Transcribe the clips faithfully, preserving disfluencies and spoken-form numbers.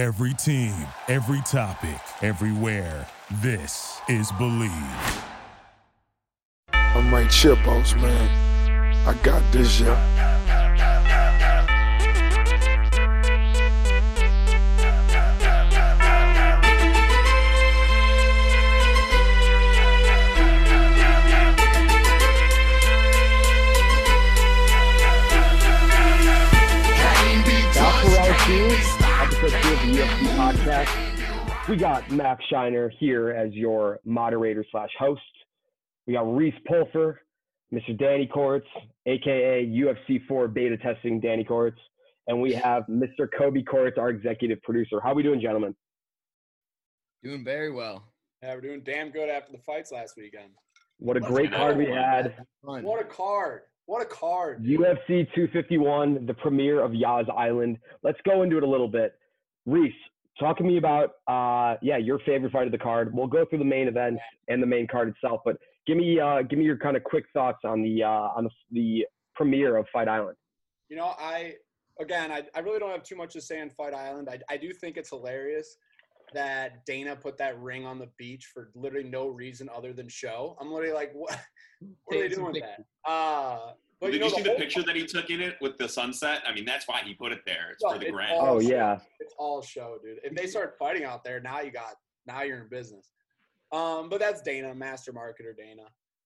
Every team, every topic, everywhere. This is Believe. I'm right here, boss, man. I got this, yeah. U F C podcast. We got Max Shiner here as your moderator slash host. We got Reese Pulfer, Mister Danny Kortz, aka U F C four beta testing Danny Kortz, and we have Mister Kobe Kortz, our executive producer. How are we doing, gentlemen? Doing very well. Yeah, we're doing damn good after the fights last weekend. What a Let's great card we had. Fun. What a card. What a card. Dude. U F C two fifty-one, the premiere of Yas Island. Let's go into it a little bit. Reese, talk to me about, uh, yeah, your favorite fight of the card. We'll go through the main events and the main card itself, but give me uh, give me your kind of quick thoughts on the uh, on the, the premiere of Fight Island. You know, I again, I, I really don't have too much to say on Fight Island. I, I do think it's hilarious that Dana put that ring on the beach for literally no reason other than show. I'm literally like, what, what are they doing with that? Uh, but Did you, know, you see the, the picture that he took in it with the sunset? I mean, that's why he put it there. It's no, for the it's grand. Oh, show. Yeah. It's all show, dude. If they start fighting out there, now you got – now you're in business. Um, but that's Dana, master marketer Dana.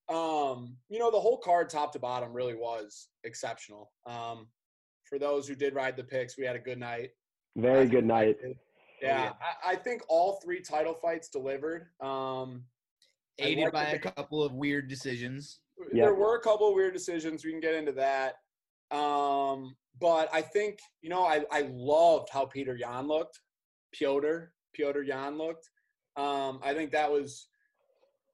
Um, you know, the whole card top to bottom really was exceptional. Um, for those who did ride the picks, we had a good night. Very good night. Yeah. I, I think all three title fights delivered. Um, Aided by a couple of weird decisions. Yep. There were a couple of weird decisions. We can get into that. Um, but I think, you know, I, I loved how Petr Yan looked. Petr, Petr Yan looked. Um, I think that was,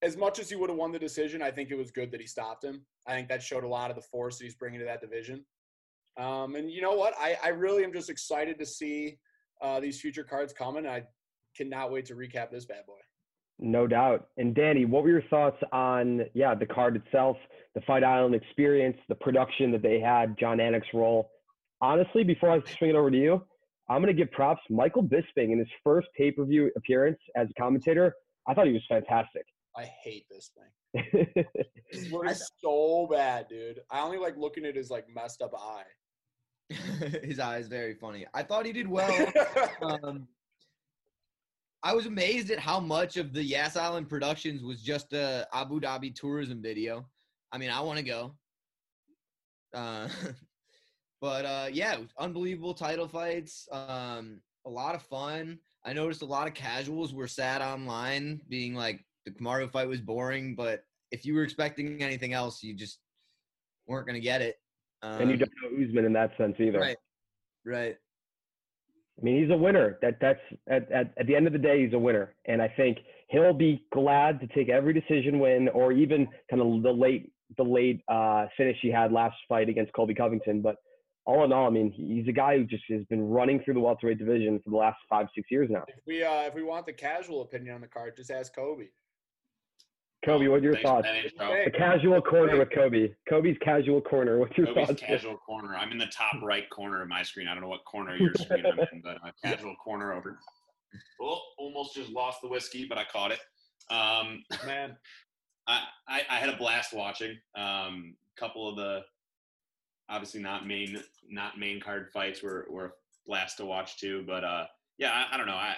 as much as he would have won the decision, I think it was good that he stopped him. I think that showed a lot of the force that he's bringing to that division. Um, and you know what? I, I really am just excited to see uh, these future cards coming. I cannot wait to recap this bad boy. No doubt. And Danny, what were your thoughts on, yeah, the card itself, the Fight Island experience, the production that they had, John Anik's role? Honestly, before I swing it over to you, I'm going to give props. Michael Bisping, in his first pay-per-view appearance as a commentator, I thought he was fantastic. I hate Bisping. He's so bad, dude. I only like looking at his, like, messed up eye. His eye is very funny. I thought he did well. um I was amazed at how much of the Yas Island Productions was just a Abu Dhabi tourism video. I mean, I want to go. Uh, but, uh, yeah, unbelievable title fights, um, a lot of fun. I noticed a lot of casuals were sad online being like the Kamaru fight was boring, but if you were expecting anything else, you just weren't going to get it. Um, and you don't know Usman in that sense either. Right, right. I mean, he's a winner. That that's at, at at the end of the day, he's a winner, and I think he'll be glad to take every decision win, or even kind of the late the late uh, finish he had last fight against Colby Covington. But all in all, I mean, he's a guy who just has been running through the welterweight division for the last five six years now. If we uh, if we want the casual opinion on the card, just ask Kobe. Kobe, what are your Thanks, thoughts? The casual corner with Kobe. Kobe's casual corner. What's your Kobe's thoughts? Kobe's casual corner. I'm in the top right corner of my screen. I don't know what corner your screen I'm in, but a casual corner over. Oh, almost just lost the whiskey, but I caught it. Um, Man. I, I, I had a blast watching. Um, a couple of the obviously not main not main card fights were, were a blast to watch too. But, uh, yeah, I, I don't know. I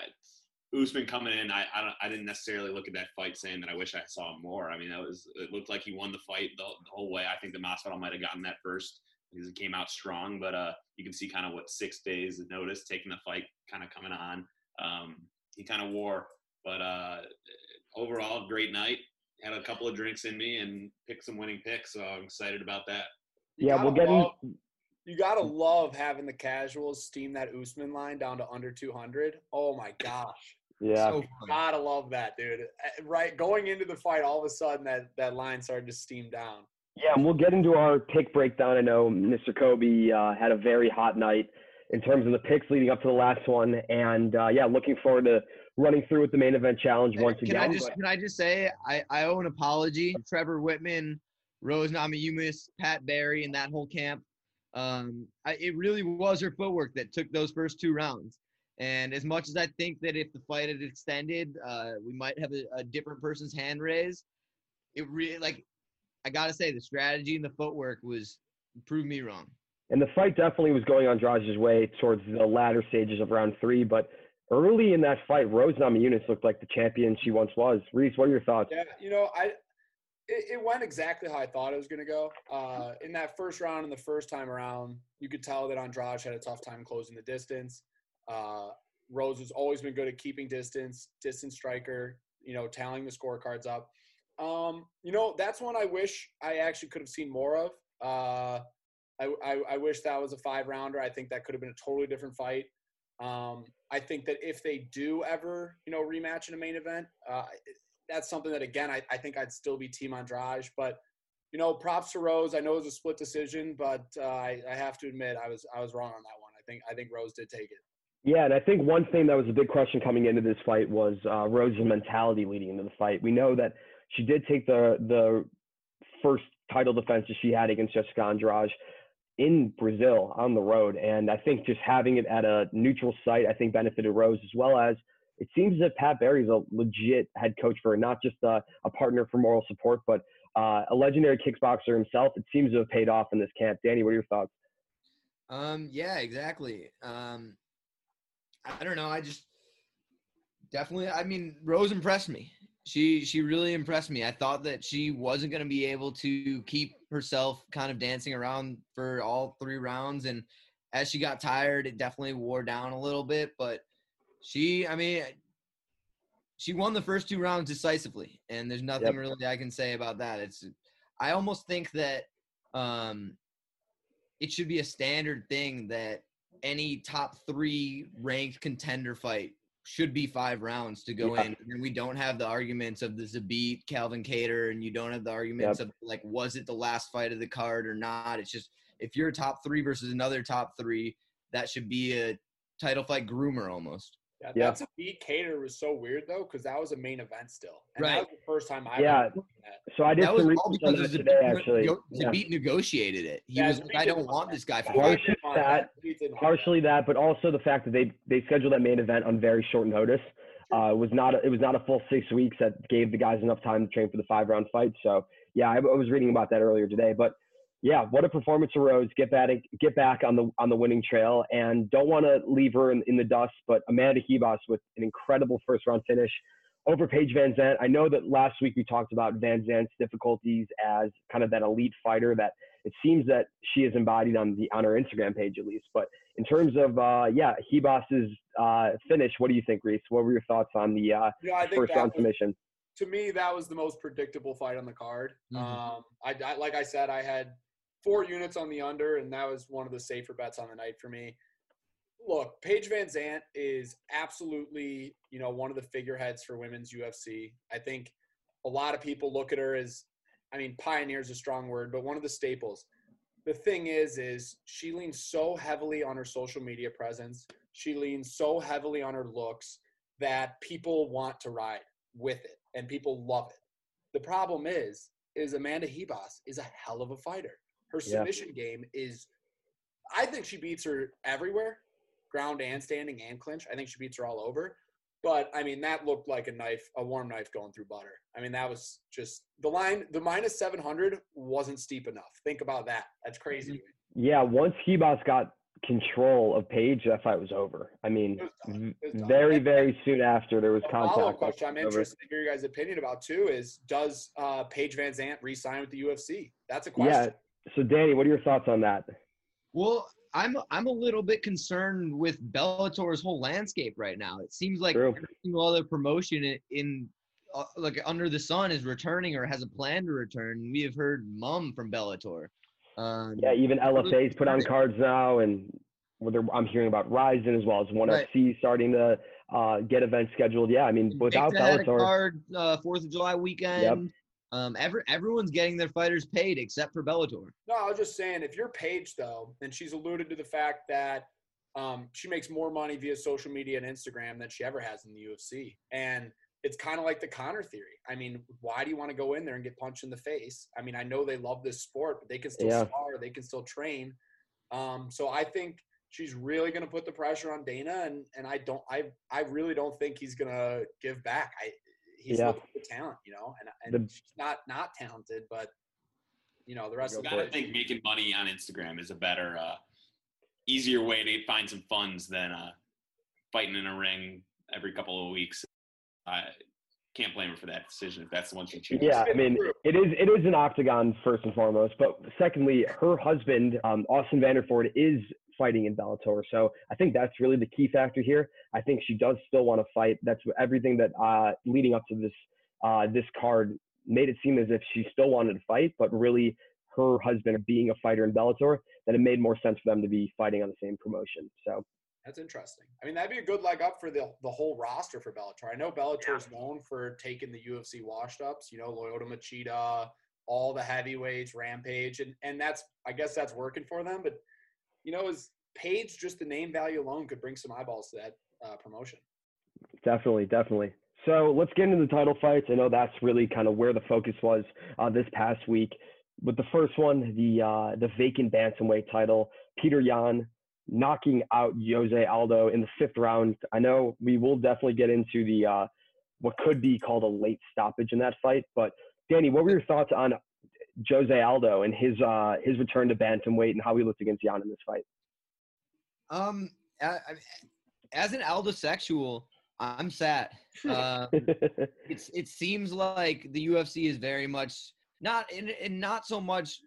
Usman coming in, I I, don't, I didn't necessarily look at that fight saying that I wish I saw more. I mean, that was it looked like he won the fight the, the whole way. I think the Masvidal might have gotten that first because it came out strong. But uh, you can see kind of what six days of notice, taking the fight, kind of coming on. Um, he kind of wore. But uh, overall, great night. Had a couple of drinks in me and picked some winning picks, so I'm excited about that. You yeah, we'll get in. You got to love having the casuals steam that Usman line down to under two hundred. Oh, my gosh. Yeah. So got to love that, dude. Right, going into the fight, all of a sudden that, that line started to steam down. Yeah, and we'll get into our pick breakdown. I know Mister Kobe uh, had a very hot night in terms of the picks leading up to the last one. And, uh, yeah, looking forward to running through with the main event challenge once can again. I just, can I just say I, I owe an apology. Trevor Whitman, Rose Namajunas, Pat Barry, and that whole camp. Um, I, it really was her footwork that took those first two rounds. And as much as I think that if the fight had extended, uh, we might have a, a different person's hand raised, it really, like, I got to say, the strategy and the footwork was proved me wrong. And the fight definitely was going Andrade's way towards the latter stages of round three. But early in that fight, Rose Namajunas looked like the champion she once was. Reese, what are your thoughts? Yeah, you know, I it, it went exactly how I thought it was going to go. Uh, in that first round and the first time around, you could tell that Andrade had a tough time closing the distance. Uh, Rose has always been good at keeping distance, distance striker, you know, tallying the scorecards up. Um, you know, that's one I wish I actually could have seen more of. Uh, I, I, I wish that was a five-rounder. I think that could have been a totally different fight. Um, I think that if they do ever, you know, rematch in a main event, uh, that's something that, again, I, I think I'd still be Team Andrade. But, you know, props to Rose. I know it was a split decision, but uh, I, I have to admit I was I was wrong on that one. I think I think Rose did take it. Yeah, and I think one thing that was a big question coming into this fight was uh, Rose's mentality leading into the fight. We know that she did take the the first title defense that she had against Jessica Andrade in Brazil on the road. And I think just having it at a neutral site, I think benefited Rose, as well as it seems that Pat Barry is a legit head coach for her, not just a, a partner for moral support, but uh, a legendary kickboxer himself. It seems to have paid off in this camp. Danny, what are your thoughts? Um, yeah, exactly. Um, I don't know. I just definitely, I mean, Rose impressed me. She she really impressed me. I thought that she wasn't going to be able to keep herself kind of dancing around for all three rounds. And as she got tired, it definitely wore down a little bit. But she, I mean, she won the first two rounds decisively. And there's nothing yep. really I can say about that. It's I almost think that um, it should be a standard thing that any top three ranked contender fight should be five rounds to go yeah. in. And we don't have the arguments of the Zabit, Calvin Kattar, and you don't have the arguments yep. of, like, was it the last fight of the card or not? It's just, if you're a top three versus another top three, that should be a title fight groomer almost. Yeah, yeah. That Zabit Kattar was so weird, though, because that was a main event still. And right. that was the first time I yeah. remember that. So I did that some was all because that today, Zabit, actually. Zabit yeah. negotiated it. He yeah, was Zabit like, I don't want that. This guy for five that. Partially that, but also the fact that they they scheduled that main event on very short notice. Uh, it was not a, it was not a full six weeks that gave the guys enough time to train for the five round fight. So yeah, I, I was reading about that earlier today. But yeah, what a performance of Rose. Get back get back on the on the winning trail, and don't want to leave her in, in the dust. But Amanda Ribas with an incredible first round finish over Paige VanZant. I know that last week we talked about VanZant's difficulties as kind of that elite fighter that it seems that she is embodied on the on her Instagram page, at least. But in terms of, uh, yeah, Ribas's uh, finish, what do you think, Reese? What were your thoughts on the uh, yeah, first-round submission? To me, that was the most predictable fight on the card. Mm-hmm. Um, I, I Like I said, I had four units on the under, and that was one of the safer bets on the night for me. Look, Paige VanZant is absolutely, you know, one of the figureheads for women's U F C. I think a lot of people look at her as, I mean, pioneer is a strong word, but one of the staples. The thing is, is she leans so heavily on her social media presence. She leans so heavily on her looks that people want to ride with it, and people love it. The problem is, is Amanda Ribas is a hell of a fighter. Her submission yeah. game is, I think she beats her everywhere, ground and standing and clinch. I think she beats her all over. But, I mean, that looked like a knife, a warm knife going through butter. I mean, that was just – the line, the minus seven hundred wasn't steep enough. Think about that. That's crazy. Yeah, once Ribas got control of Paige, that fight was over. I mean, very, very soon after there was contact. The follow-up question I'm interested to hear your guys' opinion about, too, is does uh, Paige VanZant re-sign with the U F C? That's a question. Yeah, so, Danny, what are your thoughts on that? Well – I'm I'm a little bit concerned with Bellator's whole landscape right now. It seems like True. every single other promotion in, in uh, like under the sun is returning or has a plan to return. We have heard mum from Bellator. Um, yeah, even L F A's put on cards now, and I'm hearing about Ryzen as well as One right. F C starting to uh, get events scheduled. Yeah, I mean, without Bellator, card, uh, Fourth of July weekend. Yep. Um, every, everyone's getting their fighters paid except for Bellator. No, I was just saying, if you're Paige, though, and she's alluded to the fact that um, she makes more money via social media and Instagram than she ever has in the U F C. And it's kind of like the Conor theory. I mean, why do you want to go in there and get punched in the face? I mean, I know they love this sport, but they can still yeah. spar, they can still train. Um, so I think she's really going to put the pressure on Dana, and and I don't, I I really don't think he's going to give back. I he's yeah. looking for talent, you know, and, and the, she's not not talented, but you know the rest. Of the I think making money on Instagram is a better, uh, easier way to find some funds than uh, fighting in a ring every couple of weeks. I can't blame her for that decision if that's the one she chooses. Yeah, I mean, it is it is an octagon first and foremost, but secondly, her husband, um, Austin Vanderford, is fighting in Bellator, so I think that's really the key factor here. I think she does still want to fight. That's everything that uh, leading up to this uh, this card made it seem as if she still wanted to fight, but really her husband being a fighter in Bellator, that it made more sense for them to be fighting on the same promotion. So that's interesting. I mean, that'd be a good leg up for the the whole roster for Bellator. I know Bellator's yeah. known for taking the U F C washed-ups, you know, Lyoto Machida, all the heavyweights, Rampage, and, and that's I guess that's working for them. But, you know, is Paige, just the name value alone could bring some eyeballs to that uh, promotion. Definitely, definitely. So let's get into the title fights. I know that's really kind of where the focus was uh, this past week. With the first one, the uh, the vacant bantamweight title, Petr Yan knocking out Jose Aldo in the fifth round. I know we will definitely get into the uh, what could be called a late stoppage in that fight. But Danny, what were your thoughts on Jose Aldo and his uh, his return to bantamweight and how he looked against Yan in this fight? Um, I, I, as an Aldosexual, I'm sad. Uh, it's it seems like the U F C is very much not and, and not so much.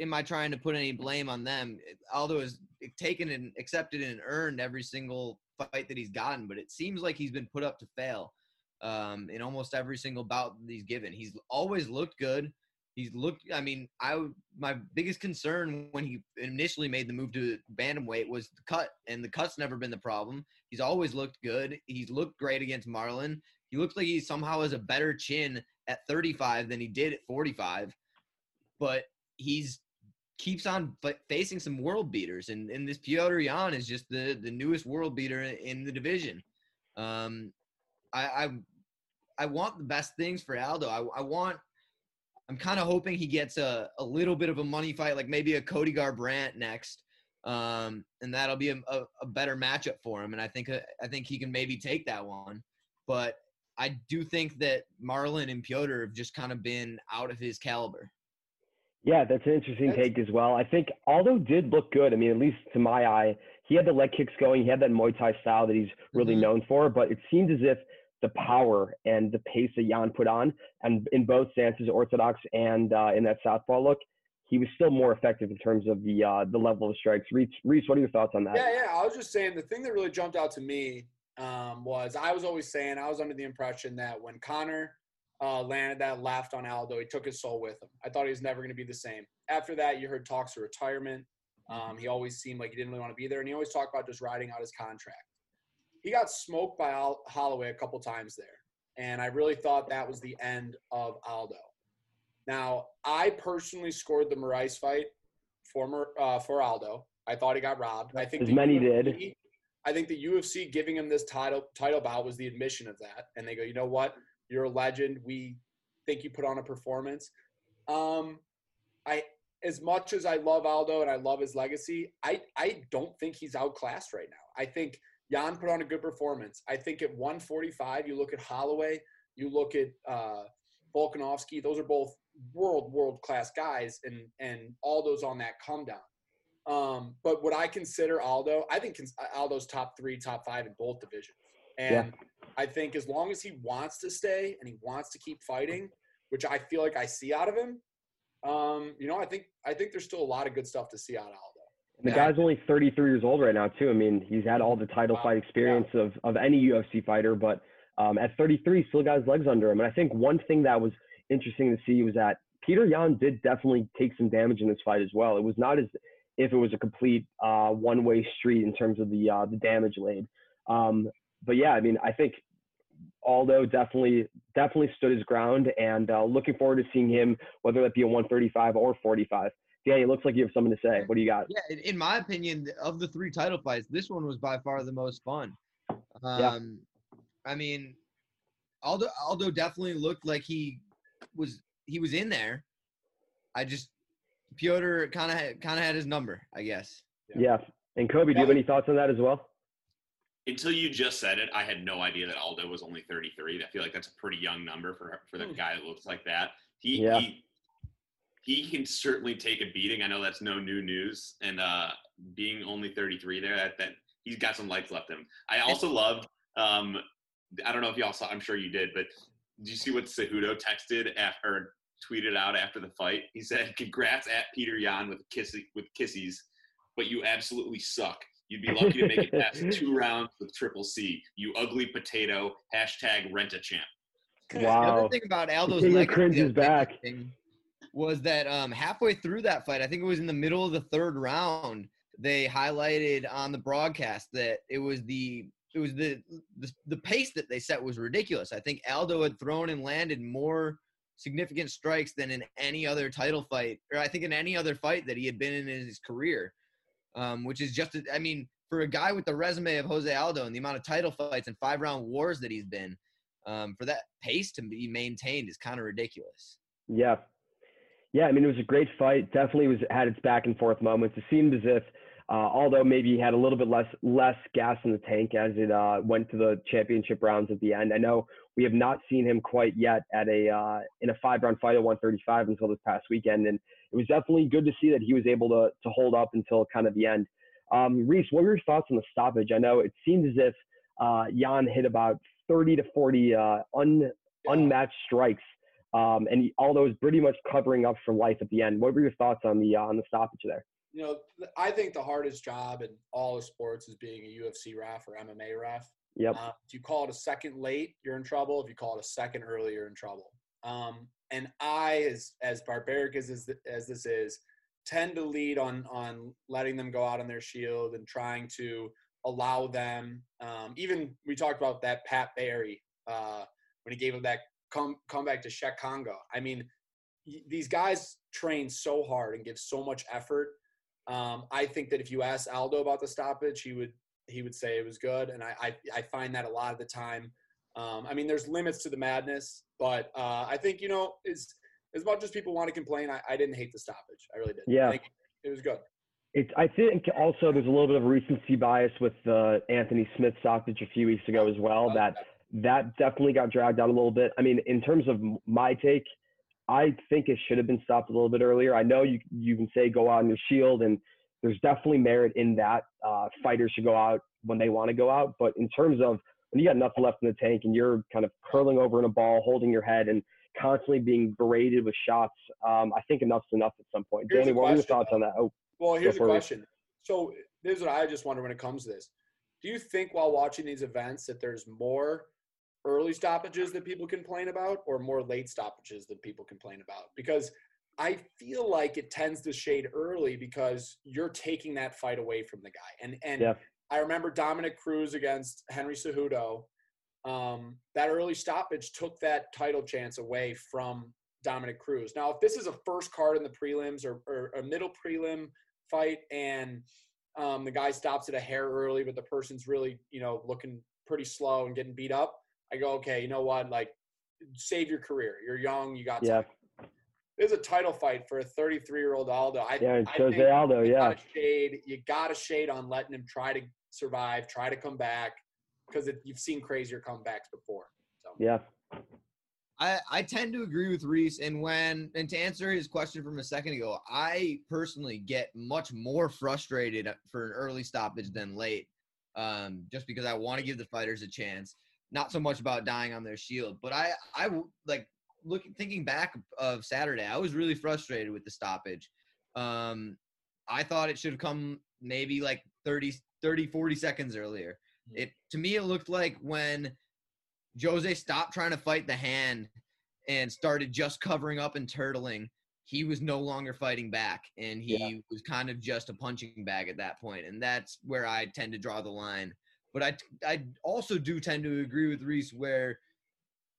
Am I trying to put any blame on them? Aldo has taken and accepted and earned every single fight that he's gotten, but it seems like he's been put up to fail um, in almost every single bout that he's given. He's always looked good. He's looked. I mean, I my biggest concern when he initially made the move to bantamweight was the cut, and the cut's never been the problem. He's always looked good. He's looked great against Marlon. He looks like he somehow has a better chin at thirty-five than he did at forty-five, but he's keeps on facing some world beaters, and and this Petr Yan is just the the newest world beater in the division. Um, I I, I want the best things for Aldo. I, I want. I'm kind of hoping he gets a, a little bit of a money fight, like maybe a Cody Garbrandt next, um, and that'll be a, a, a better matchup for him. And I think uh, I think he can maybe take that one. But I do think that Marlon and Petr have just kind of been out of his caliber. Yeah, that's an interesting that's- take as well. I think Aldo did look good. I mean, at least to my eye, he had the leg kicks going. He had that Muay Thai style that he's really mm-hmm. known for. But it seemed as if the power and the pace that Yan put on, and in both stances, orthodox and uh, in that southpaw look, he was still more effective in terms of the uh, the level of strikes. Reese, Reese, what are your thoughts on that? Yeah, yeah. I was just saying the thing that really jumped out to me um, was I was always saying I was under the impression that when Conor uh, landed that left on Aldo, he took his soul with him. I thought he was never going to be the same. After that, you heard talks of retirement. Um, he always seemed like he didn't really want to be there, and he always talked about just riding out his contract. He got smoked by Al- Holloway a couple times there, and I really thought that was the end of Aldo. Now, I personally scored the Moraes fight former, uh, for Aldo. I thought he got robbed. I think as many U F C, did. I think the U F C giving him this title title bout was the admission of that, and they go, you know what? You're a legend. We think you put on a performance. Um, I as much as I love Aldo and I love his legacy, I, I don't think he's outclassed right now. I think – Yan put on a good performance. I think at one forty-five, you look at Holloway, you look at uh, Volkanovski. Those are both world, world-class guys, and and Aldo's on that come-down. Um, but what I consider Aldo, I think Aldo's top three, top five in both divisions. And yeah. I think as long as he wants to stay and he wants to keep fighting, which I feel like I see out of him, um, you know, I think I think there's still a lot of good stuff to see out of Aldo. The yeah. guy's only thirty-three years old right now, too. I mean, he's had all the title wow. fight experience yeah. of, of any U F C fighter, but um, at thirty-three, still got his legs under him. And I think one thing that was interesting to see was that Petr Yan did definitely take some damage in this fight as well. It was not as if it was a complete uh, one-way street in terms of the uh, the damage laid. Um, but, yeah, I mean, I think Aldo definitely definitely stood his ground, and uh, looking forward to seeing him, whether that be a one thirty-five or forty-five. Yeah, it looks like you have something to say. What do you got? Yeah, in my opinion, of the three title fights, this one was by far the most fun. Um, yeah. I mean, Aldo Aldo definitely looked like he was he was in there. I just Petr kind of kind of had his number, I guess. Yeah. yeah, And Kobe, do you have any thoughts on that as well? Until you just said it, I had no idea that Aldo was only thirty-three. I feel like that's a pretty young number for for the guy that looks like that. He yeah. he, he can certainly take a beating. I know that's no new news. And uh, being only thirty-three there, that, that he's got some lights left in him. I also love, um, I don't know if y'all saw, I'm sure you did, but did you see what Cejudo texted after, tweeted out after the fight? He said, "Congrats at Petr Yan with kisses, with kissies, but you absolutely suck. You'd be lucky to make it past two rounds with Triple C. You ugly potato. Hashtag rent a champ." Wow. The other thing about Aldo's leg cringes back was that um, halfway through that fight, I think it was in the middle of the third round, they highlighted on the broadcast that it was the it was the the, the pace that they set was ridiculous. I think Aldo had thrown and landed more significant strikes than in any other title fight, or I think in any other fight that he had been in his career. Um, which is just, I mean, for a guy with the resume of Jose Aldo and the amount of title fights and five-round wars that he's been, um, for that pace to be maintained is kind of ridiculous. Yeah. Yeah, I mean, it was a great fight. Definitely was had its back-and-forth moments. It seemed as if uh, Aldo maybe had a little bit less less gas in the tank as it uh, went to the championship rounds at the end. I know we have not seen him quite yet at a uh, in a five-round fight at one thirty-five until this past weekend, and it was definitely good to see that he was able to to hold up until kind of the end. Um, Reese, what were your thoughts on the stoppage? I know it seemed as if uh, Jan hit about thirty to forty uh, un, unmatched strikes, um, and he, Aldo was pretty much covering up for life at the end. What were your thoughts on the uh, on the stoppage there? You know, I think the hardest job in all of sports is being a U F C ref or M M A ref. Yep. Uh, if you call it a second late, you're in trouble. If you call it a second early, you're in trouble. Um, And I, as as barbaric as this, as this is, tend to lead on on letting them go out on their shield and trying to allow them. Um, even we talked about that Pat Barry uh, when he gave up that come comeback to Shekonga. I mean, y- these guys train so hard and give so much effort. Um, I think that if you ask Aldo about the stoppage, he would he would say it was good. And I I, I find that a lot of the time. Um, I mean, there's limits to the madness, but uh, I think, you know, as, as much as people want to complain, I, I didn't hate the stoppage. I really didn't. Yeah. I think it was good. It's, I think also there's a little bit of recency bias with the uh, Anthony Smith stoppage a few weeks ago as well. Uh, that that definitely got dragged out a little bit. I mean, in terms of my take, I think it should have been stopped a little bit earlier. I know you, you can say go out on your shield, and there's definitely merit in that. Uh, fighters should go out when they want to go out. But in terms of when you got nothing left in the tank and you're kind of curling over in a ball, holding your head, and constantly being berated with shots, um, I think enough's enough at some point. Danny, what were your thoughts on that? Oh, well, here's a question. So this is what I just wonder when it comes to this. Do you think while watching these events that there's more early stoppages that people complain about or more late stoppages that people complain about? Because I feel like it tends to shade early because you're taking that fight away from the guy. And, and yeah. I remember Dominic Cruz against Henry Cejudo. Um, that early stoppage took that title chance away from Dominic Cruz. Now, if this is a first card in the prelims or, or a middle prelim fight and um, the guy stops it a hair early, but the person's really, you know, looking pretty slow and getting beat up, I go, okay, you know what? Like, save your career. You're young. You got time. Yeah. There's a title fight for a thirty-three-year-old Aldo. I, yeah, it's I Jose think Aldo, you yeah. Gotta shade, you got to shade on letting him try to – survive, try to come back, because you've seen crazier comebacks before. So. Yeah. I, I tend to agree with Reese, and when and to answer his question from a second ago, I personally get much more frustrated for an early stoppage than late, um, just because I want to give the fighters a chance, not so much about dying on their shield. But I, I like looking thinking back of Saturday, I was really frustrated with the stoppage. Um, I thought it should have come maybe like thirty, thirty, forty seconds earlier. It to me, it looked like when Jose stopped trying to fight the hand and started just covering up and turtling, he was no longer fighting back, and he yeah. was kind of just a punching bag at that point. And that's where I tend to draw the line. But I, I also do tend to agree with Reese, where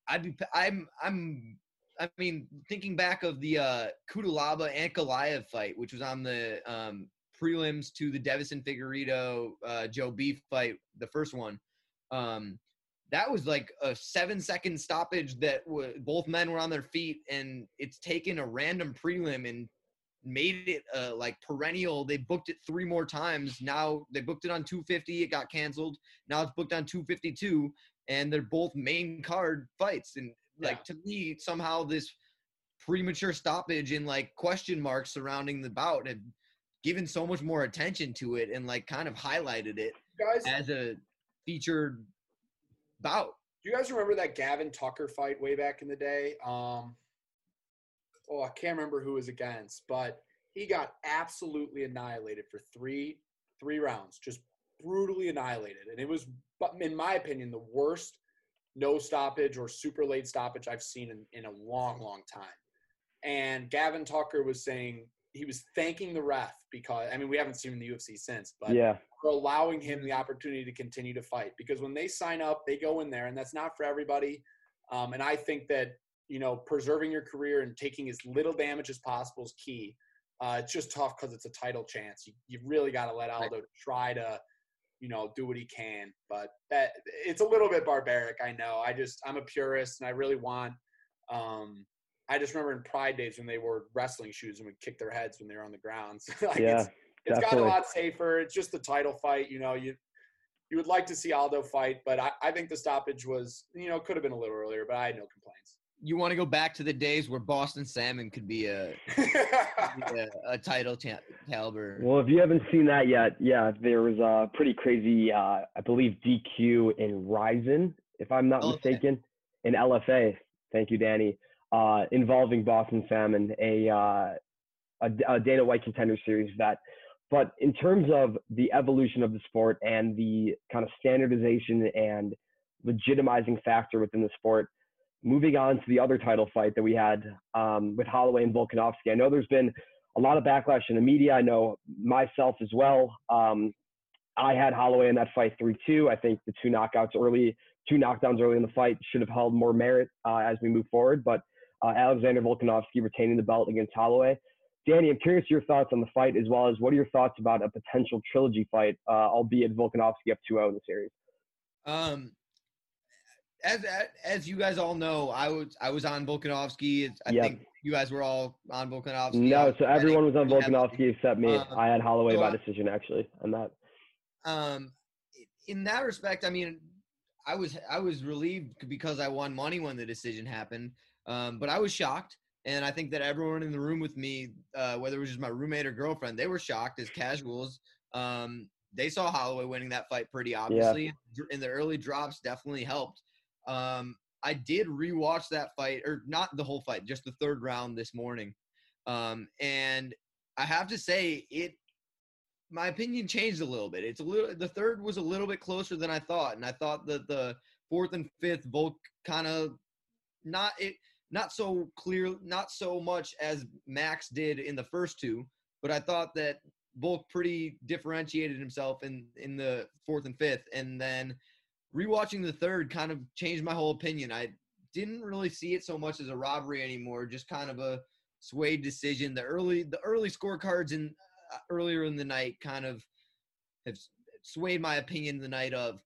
I'd be I'm I'm I mean thinking back of the uh, Kudalaba and Kalayev fight, which was on the. Um, prelims to the Devison Figueiredo uh, Joe B fight, the first one. Um, that was like a seven-second stoppage that w- both men were on their feet, and it's taken a random prelim and made it uh, like perennial. They booked it three more times. Now they booked it on two fifty. It got canceled. Now it's booked on two fifty-two, and they're both main card fights. And like yeah. to me, somehow this premature stoppage and like question marks surrounding the bout have given so much more attention to it and like kind of highlighted it guys, as a featured bout. Do you guys remember that Gavin Tucker fight way back in the day? Um, Oh, I can't remember who it was against, but he got absolutely annihilated for three, three rounds, just brutally annihilated. And it was, in my opinion, the worst no stoppage or super late stoppage I've seen in, in a long, long time. And Gavin Tucker was saying he was thanking the ref because, I mean, we haven't seen him in the U F C since, but yeah. for allowing him the opportunity to continue to fight. Because when they sign up, they go in there, and that's not for everybody. Um, and I think that, you know, preserving your career and taking as little damage as possible is key. Uh, it's just tough because it's a title chance. You, you really got to let Aldo try to, you know, do what he can. But that it's a little bit barbaric, I know. I just – I'm a purist, and I really want um, – I just remember in Pride days when they wore wrestling shoes and would kick their heads when they were on the ground. So, like, yeah, it's it's got a lot safer. It's just the title fight. You know, you you would like to see Aldo fight, but I, I think the stoppage was – you know, could have been a little earlier, but I had no complaints. You want to go back to the days where Boston Salmon could be a a, a title ta- caliber. Well, if you haven't seen that yet, yeah, there was a pretty crazy, uh, I believe, D Q in Ryzen, if I'm not okay. mistaken, in L F A. Thank you, Danny. Uh, involving Boston Salmon, a, uh, a a Dana White Contender Series vet. But in terms of the evolution of the sport and the kind of standardization and legitimizing factor within the sport. Moving on to the other title fight that we had um, with Holloway and Volkanovski. I know there's been a lot of backlash in the media. I know myself as well. Um, I had Holloway in that fight three two. I think the two knockouts early, two knockdowns early in the fight should have held more merit uh, as we move forward. But uh, Alexander Volkanovski retaining the belt against Holloway. Danny, I'm curious your thoughts on the fight as well as what are your thoughts about a potential trilogy fight, uh, albeit Volkanovski up two oh in the series? Um. As as you guys all know, I was I was on Volkanovski. I yep. think you guys were all on Volkanovski. No, so everyone was on Volkanovski except me. Um, I had Holloway so by I, decision, actually. I'm not. Um, in that respect, I mean, I was I was relieved because I won money when the decision happened. Um, but I was shocked, and I think that everyone in the room with me, uh, whether it was just my roommate or girlfriend, they were shocked as casuals. Um, they saw Holloway winning that fight pretty obviously, yeah. and the early drops definitely helped. Um, I did rewatch that fight, or not the whole fight, just the third round this morning. Um, and I have to say it, my opinion changed a little bit. It's a little, the third was a little bit closer than I thought. And I thought that the fourth and fifth Volk kind of not, it, not so clear, not so much as Max did in the first two, but I thought that Volk pretty differentiated himself in, in the fourth and fifth. And then, rewatching the third kind of changed my whole opinion. I didn't really see it so much as a robbery anymore, just kind of a swayed decision. The early the early scorecards in uh, earlier in the night kind of have swayed my opinion the night of.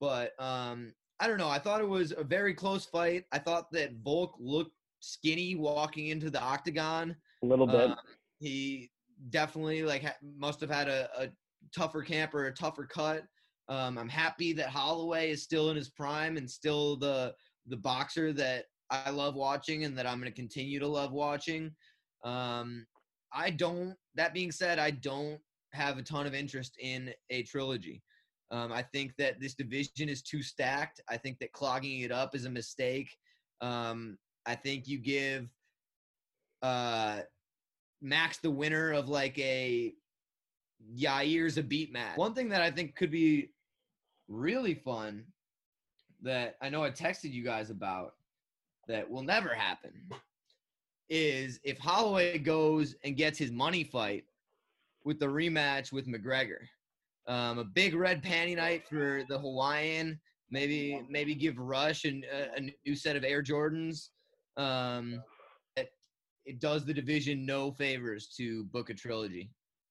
But um, I don't know. I thought it was a very close fight. I thought that Volk looked skinny walking into the octagon. A little bit. Um, he definitely like ha- must have had a, a tougher camp or a tougher cut. Um, I'm happy that Holloway is still in his prime and still the the boxer that I love watching and that I'm going to continue to love watching. Um, I don't – that being said, I don't have a ton of interest in a trilogy. Um, I think that this division is too stacked. I think that clogging it up is a mistake. Um, I think you give uh, Max the winner of like a – Yair's a beat match. One thing that I think could be really fun that I know I texted you guys about that will never happen is if Holloway goes and gets his money fight with the rematch with McGregor. Um, a big red panty night for the Hawaiian. Maybe maybe give Rush an, a, a new set of Air Jordans. Um, it, it does the division no favors to book a trilogy.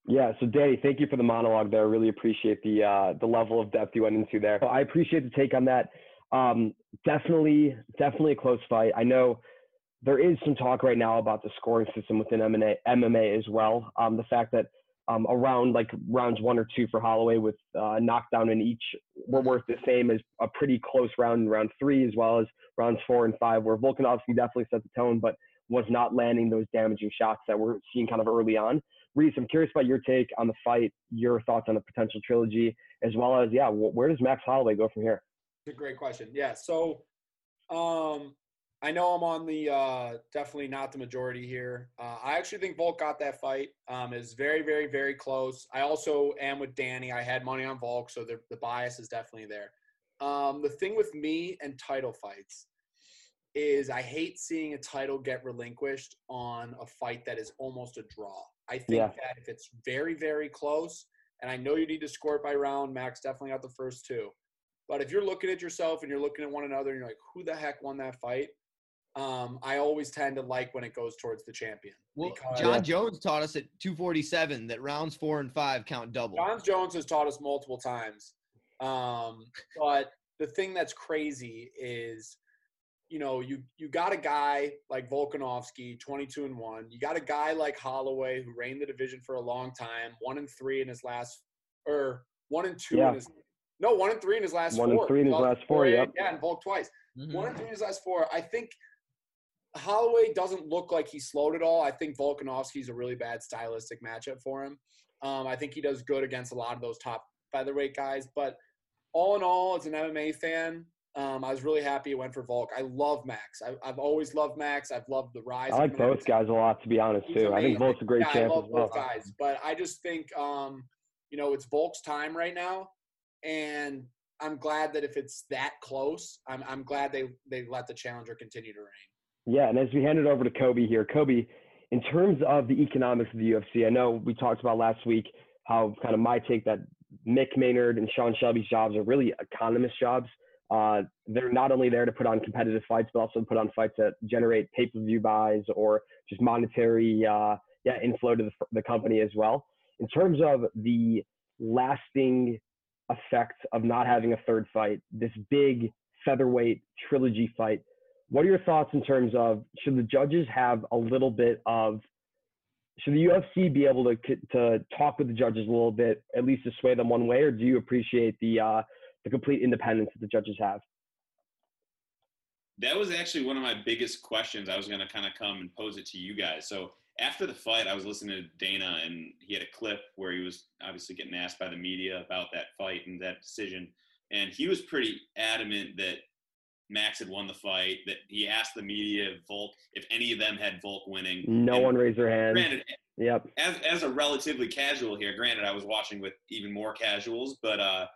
Yeah, so Danny, thank you for the monologue there. I really appreciate the uh, the level of depth you went into there. I appreciate the take on that. Um, definitely, definitely a close fight. I know there is some talk right now about the scoring system within M M A as well. Um, the fact that um, around like rounds one or two for Holloway with uh, knockdown in each were worth the same as a pretty close round in round three, as well as rounds four and five, where Volkanovski definitely set the tone, but was not landing those damaging shots that we're seeing kind of early on. Reese, I'm curious about your take on the fight, your thoughts on a potential trilogy, as well as, yeah, where does Max Holloway go from here? It's a great question. Yeah, so um, I know I'm on the uh, definitely not the majority here. Uh, I actually think Volk got that fight. Um, it's very, very, very close. I also am with Danny. I had money on Volk, so the, the bias is definitely there. Um, the thing with me and title fights is I hate seeing a title get relinquished on a fight that is almost a draw. I think yeah. that if it's very, very close, and I know you need to score it by round, Max definitely got the first two. But if you're looking at yourself and you're looking at one another and you're like, who the heck won that fight? Um, I always tend to like when it goes towards the champion. Well, John Jones taught us at two forty-seven that rounds four and five count double. John Jones has taught us multiple times. Um, but the thing that's crazy is, you know, you you got a guy like Volkanovski, twenty-two and one. You got a guy like Holloway, who reigned the division for a long time, one and three in his last, or one and two yeah. in his, no, one and three in his last one four. One and three in his last four, yeah. Yeah, and Volk twice. Mm-hmm. One and three in his last four. I think Holloway doesn't look like he slowed at all. I think Volkanovski's a really bad stylistic matchup for him. Um, I think he does good against a lot of those top featherweight guys. But all in all, as an M M A fan, Um, I was really happy it went for Volk. I love Max. I, I've always loved Max. I've loved the rise. I like both Max. guys a lot, to be honest, He's too. Amazing. I think Volk's a great yeah, champ I love as well. Both guys, but I just think, um, you know, it's Volk's time right now, and I'm glad that if it's that close, I'm, I'm glad they, they let the challenger continue to reign. Yeah, and as we hand it over to Kobe here, Kobe, in terms of the economics of the U F C, I know we talked about last week how kind of my take that Mick Maynard and Sean Shelby's jobs are really economist jobs. Uh, they're not only there to put on competitive fights, but also put on fights that generate pay-per-view buys or just monetary uh, yeah, inflow to the, the company as well. In terms of the lasting effect of not having a third fight, this big featherweight trilogy fight, what are your thoughts in terms of should the judges have a little bit of – should the U F C be able to, to talk with the judges a little bit, at least to sway them one way, or do you appreciate the uh, – the complete independence that the judges have? That was actually one of my biggest questions. I was going to kind of come and pose it to you guys. So after the fight, I was listening to Dana, and he had a clip where he was obviously getting asked by the media about that fight and that decision. And he was pretty adamant that Max had won the fight, that he asked the media if Volk, if any of them had Volk winning. No and one raised their hand. Granted, yep. as, as a relatively casual here, granted, I was watching with even more casuals, but uh,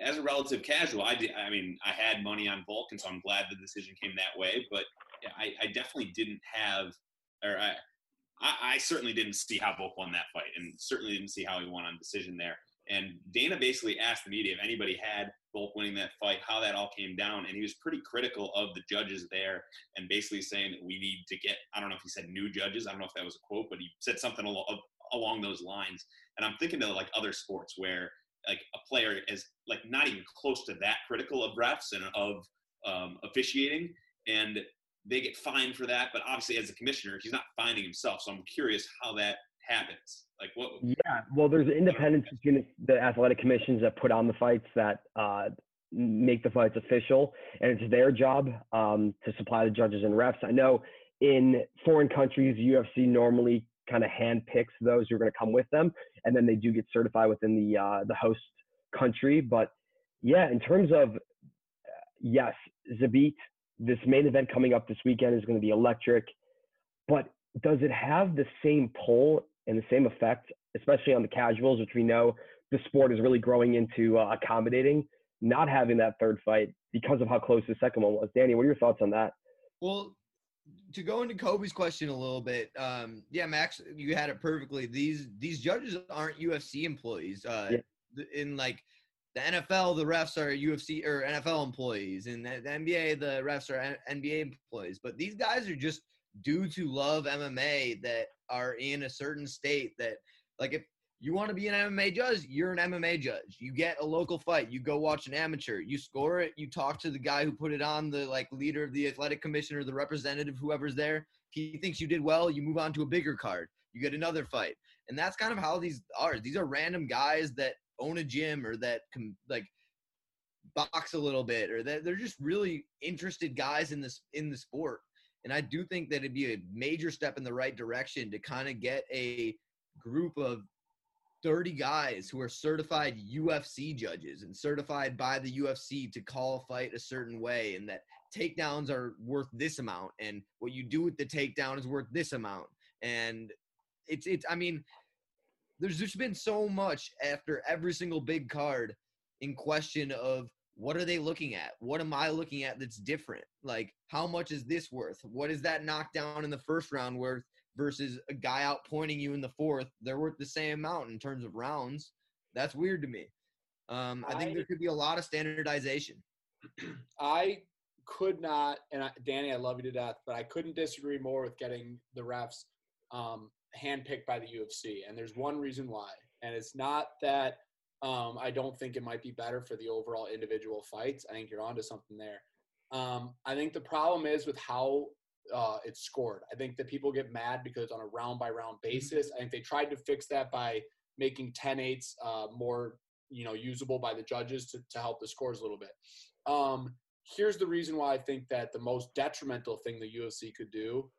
as a relative casual, I did, I mean, I had money on Volk, and so I'm glad the decision came that way. But I, I definitely didn't have, or I, I, I certainly didn't see how Volk won that fight, and certainly didn't see how he won on decision there. And Dana basically asked the media if anybody had Volk winning that fight, how that all came down, and he was pretty critical of the judges there, and basically saying that we need to get, I don't know if he said new judges, I don't know if that was a quote, but he said something along those lines. And I'm thinking of like other sports where like a player is like not even close to that critical of refs and of um, officiating, and they get fined for that. But obviously as a commissioner, he's not finding himself. So I'm curious how that happens. Like what? Yeah. Well, there's independence between the athletic commissions that put on the fights that uh, make the fights official, and it's their job um, to supply the judges and refs. I know in foreign countries, U F C normally kind of handpicks those who are going to come with them, and then they do get certified within the uh, the host country. But yeah, in terms of uh, yes, Zabit, this main event coming up this weekend is going to be electric, but does it have the same pull and the same effect, especially on the casuals, which we know the sport is really growing into uh, accommodating, not having that third fight because of how close the second one was? Danny, what are your thoughts on that? Well, to go into Kobe's question a little bit, um, yeah, Max, you had it perfectly. These these judges aren't U F C employees. Uh, yeah. In like the N F L, the refs are U F C or N F L employees. In the, the N B A, the refs are N B A employees. But these guys are just dudes who love M M A that are in a certain state that, like, if You want to be an M M A judge? You're an M M A judge. You get a local fight. You go watch an amateur. You score it. You talk to the guy who put it on, the like leader of the athletic commissioner, the representative, whoever's there. He thinks you did well. You move on to a bigger card. You get another fight. And that's kind of how these are. These are random guys that own a gym or that can like box a little bit, or that they're just really interested guys in this, in the sport. And I do think that it'd be a major step in the right direction to kind of get a group of thirty guys who are certified U F C judges and certified by the U F C to call a fight a certain way, and that takedowns are worth this amount, and what you do with the takedown is worth this amount. And it's, it's, I mean, there's just been so much after every single big card in question of, what are they looking at? What am I looking at that's different? Like, how much is this worth? What is that knockdown in the first round worth versus a guy out pointing you in the fourth? They're worth the same amount in terms of rounds. That's weird to me. Um, I think I, there could be a lot of standardization. I could not, and I, Danny, I love you to death, but I couldn't disagree more with getting the refs um, handpicked by the U F C. And there's one reason why, and it's not that Um, I don't think it might be better for the overall individual fights. I think you're onto something there. Um, I think the problem is with how uh, it's scored. I think that people get mad because on a round-by-round basis. I think they tried to fix that by making ten eights uh, more, you know, usable by the judges to, to help the scores a little bit. Um, here's the reason why I think that the most detrimental thing the U F C could do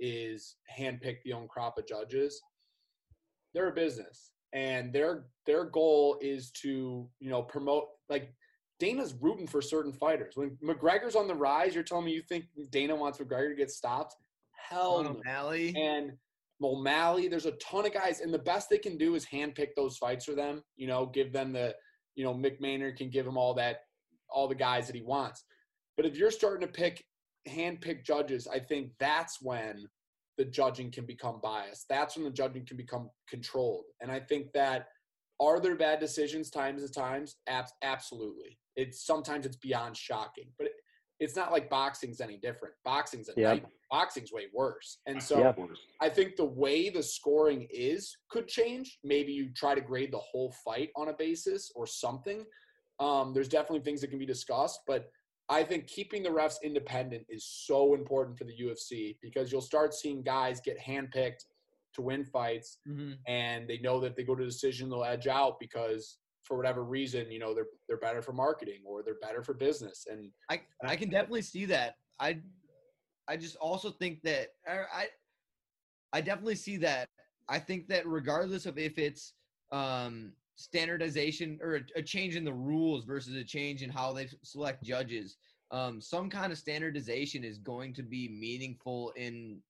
is handpick the own crop of judges. They're a business. And their their goal is to, you know, promote, like, Dana's rooting for certain fighters. When McGregor's on the rise, you're telling me you think Dana wants McGregor to get stopped? Hell no. O'Malley. And O'Malley, there's a ton of guys. And the best they can do is handpick those fights for them, you know, give them the, you know, Mick Maynard can give them all that, all the guys that he wants. But if you're starting to pick, handpick judges, I think that's when the judging can become biased. That's when the judging can become controlled. And I think that, are there bad decisions times and times? Ab- absolutely. It's sometimes it's beyond shocking, but it, it's not like boxing's any different. Boxing's a yep. nightmare. Boxing's way worse. And so yep. I think the way the scoring is could change. Maybe you try to grade the whole fight on a basis or something. Um, there's definitely things that can be discussed, but I think keeping the refs independent is so important for the U F C, because you'll start seeing guys get handpicked to win fights, mm-hmm. and they know that they go to decision, they'll edge out because for whatever reason, you know, they're they're better for marketing or they're better for business. And I I can definitely see that. I I just also think that I I definitely see that. I think that regardless of if it's um, standardization or a, a change in the rules versus a change in how they select judges, um, some kind of standardization is going to be meaningful in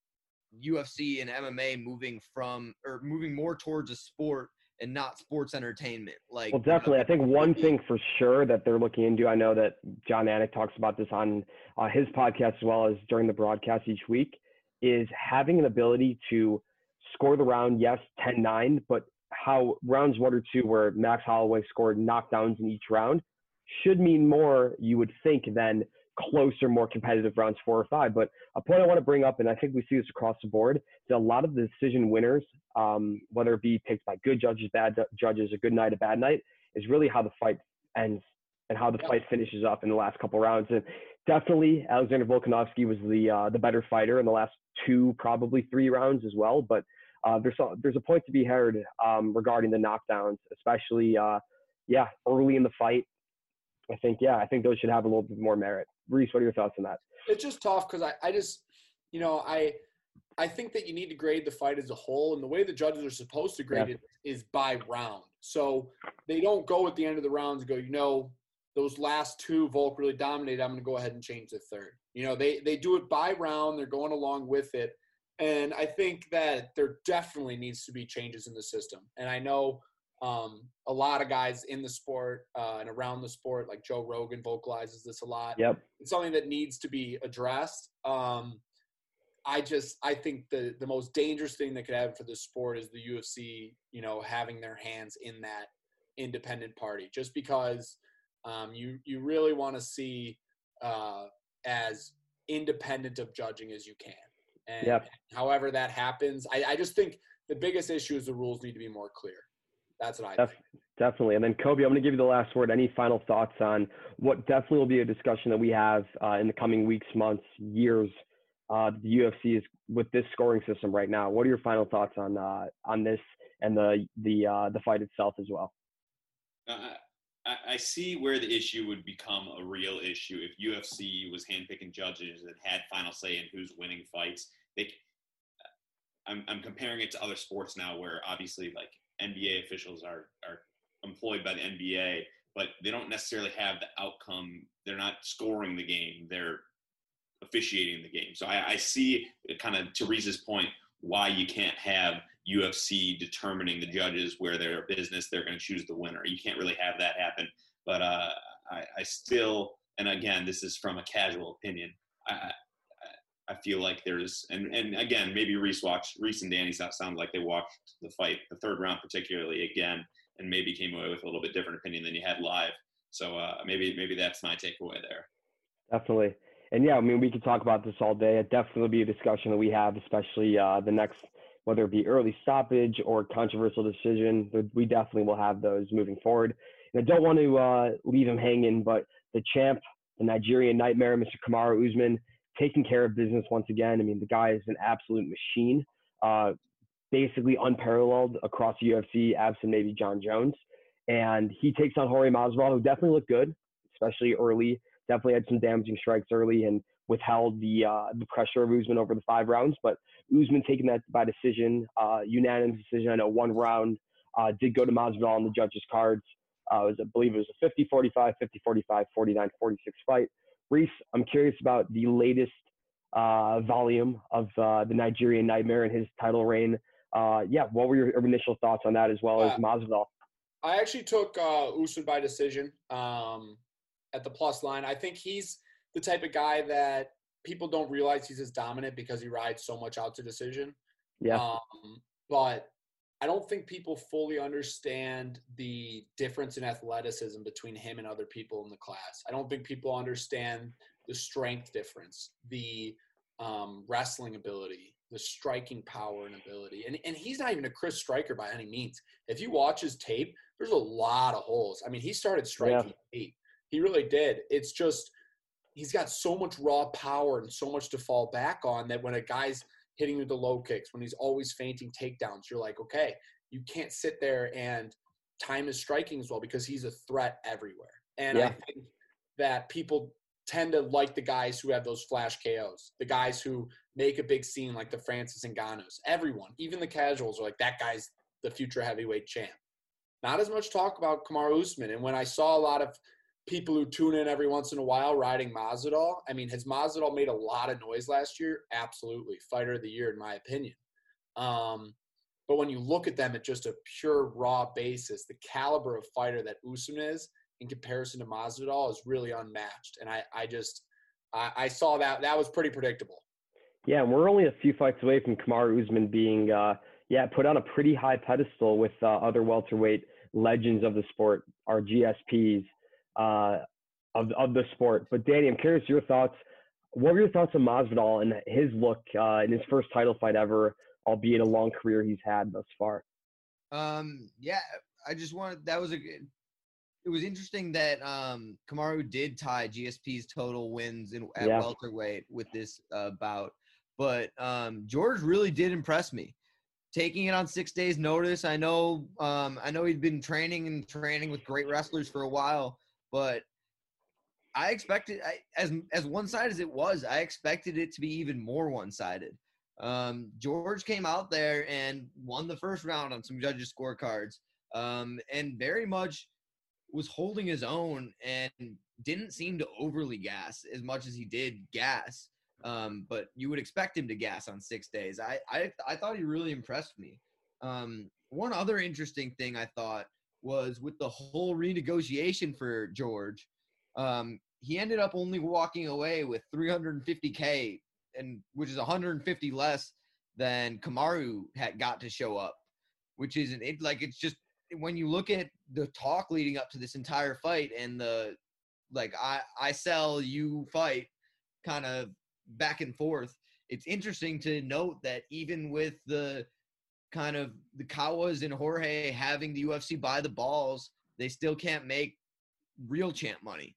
U F C and M M A moving from, or moving more towards a sport and not sports entertainment. Like, well, definitely. You know, I think one thing for sure that they're looking into, I know that John Anik talks about this on uh, his podcast as well as during the broadcast each week, is having an ability to score the round, yes, ten nine, but how rounds one or two where Max Holloway scored knockdowns in each round should mean more, you would think, than closer, more competitive rounds four or five. But a point I want to bring up, and I think we see this across the board, that a lot of the decision winners, um, whether it be picked by good judges, bad judges, a good night, a bad night, is really how the fight ends and how the fight finishes up in the last couple rounds. And definitely Alexander Volkanovski was the uh, the better fighter in the last two, probably three rounds as well. But Uh, there's, a, there's a point to be heard um, regarding the knockdowns, especially, uh, yeah, early in the fight. I think, yeah, I think those should have a little bit more merit. Reese, what are your thoughts on that? It's just tough because I, I just, you know, I I think that you need to grade the fight as a whole, and the way the judges are supposed to grade yeah. it is by round. So they don't go at the end of the rounds and go, you know, those last two Volk really dominated, I'm going to go ahead and change the third. You know, they they do it by round. They're going along with it. And I think that there definitely needs to be changes in the system. And I know um, a lot of guys in the sport uh, and around the sport, like Joe Rogan vocalizes this a lot. Yep. It's something that needs to be addressed. Um, I just – I think the, the most dangerous thing that could happen for this sport is the U F C, you know, having their hands in that independent party, just because um, you, you really want to see uh, as independent of judging as you can. And yep. however that happens, I, I just think the biggest issue is the rules need to be more clear. That's what I Def- think. Definitely. And then, Kobe, I'm going to give you the last word. Any final thoughts on what definitely will be a discussion that we have uh, in the coming weeks, months, years, uh, the U F C is with this scoring system right now. What are your final thoughts on uh, on this and the the uh, the fight itself as well? Uh, I, I see where the issue would become a real issue if U F C was handpicking judges that had final say in who's winning fights. They, I'm, I'm comparing it to other sports now where obviously like N B A officials are, are employed by the N B A, but they don't necessarily have the outcome. They're not scoring the game. They're officiating the game. So I, I see kind of Teresa's point why you can't have U F C determining the judges where they're a business, they're going to choose the winner. You can't really have that happen. But uh, I, I still, and again, this is from a casual opinion, I, I feel like there's, and, and again, maybe Reese watched, Reese and Danny sound like they watched the fight, the third round particularly, again, and maybe came away with a little bit different opinion than you had live. So uh, maybe maybe that's my takeaway there. Definitely. And yeah, I mean, we could talk about this all day. It definitely will be a discussion that we have, especially uh, the next, whether it be early stoppage or controversial decision, we definitely will have those moving forward. And I don't want to uh, leave him hanging, but the champ, the Nigerian nightmare, Mister Kamaru Usman, taking care of business once again. I mean, the guy is an absolute machine, uh, basically unparalleled across U F C, absent maybe John Jones. And he takes on Jorge Masvidal, who definitely looked good, especially early. Definitely had some damaging strikes early and withheld the uh, the pressure of Usman over the five rounds. But Usman taking that by decision, uh, unanimous decision. I know one round uh, did go to Masvidal on the judges' cards. Uh, was, I believe it was a fifty forty-five, fifty forty-five, forty-nine forty-six fight. Reese, I'm curious about the latest uh, volume of uh, the Nigerian Nightmare and his title reign. Uh, yeah, what were your initial thoughts on that as well uh, as Masvidal? I actually took uh, Usman by decision um, at the plus line. I think he's the type of guy that people don't realize he's as dominant because he rides so much out to decision. Yeah. Um, but I don't think people fully understand the difference in athleticism between him and other people in the class. I don't think people understand the strength difference, the um, wrestling ability, the striking power and ability. And and he's not even a crisp striker by any means. If you watch his tape, there's a lot of holes. I mean, he started striking yeah. eight. He really did. It's just he's got so much raw power and so much to fall back on that when a guy's – hitting you with the low kicks, when he's always feinting takedowns, you're like, okay, you can't sit there and time his striking as well because he's a threat everywhere. And yeah. I think that people tend to like the guys who have those flash K Os, the guys who make a big scene like the Francis Ngannous. Everyone, even the casuals, are like, that guy's the future heavyweight champ. Not as much talk about Kamaru Usman. And when I saw a lot of people who tune in every once in a while riding Masvidal. I mean, has Masvidal made a lot of noise last year? Absolutely. Fighter of the year, in my opinion. Um, but when you look at them at just a pure raw basis, the caliber of fighter that Usman is in comparison to Masvidal is really unmatched. And I, I just, I, I saw that. That was pretty predictable. Yeah, and we're only a few fights away from Kamaru Usman being, uh, yeah, put on a pretty high pedestal with uh, other welterweight legends of the sport, our G S Ps. Uh, of of the sport. But Danny, I'm curious your thoughts. What were your thoughts on Masvidal and his look uh, in his first title fight ever, albeit a long career he's had thus far? Um, yeah, I just wanted that was a good. It was interesting that um, Kamaru did tie G S P's total wins in at yeah. welterweight with this uh, bout, but um, George really did impress me. Taking it on six days' notice, I know um, I know he'd been training and training with great wrestlers for a while. But I expected, I, as as one-sided as it was, I expected it to be even more one-sided. Um, George came out there and won the first round on some judges' scorecards um, and very much was holding his own and didn't seem to overly gas as much as he did gas. Um, but you would expect him to gas on six days. I, I, I thought he really impressed me. Um, one other interesting thing I thought was with the whole renegotiation for George, um, he ended up only walking away with three hundred fifty K, and which is one hundred fifty less than Kamaru had got to show up, which isn't it like it's just when you look at the talk leading up to this entire fight and the like I I sell you fight kind of back and forth. It's interesting to note that even with the kind of the Kawas and Jorge having the U F C by the balls, they still can't make real champ money.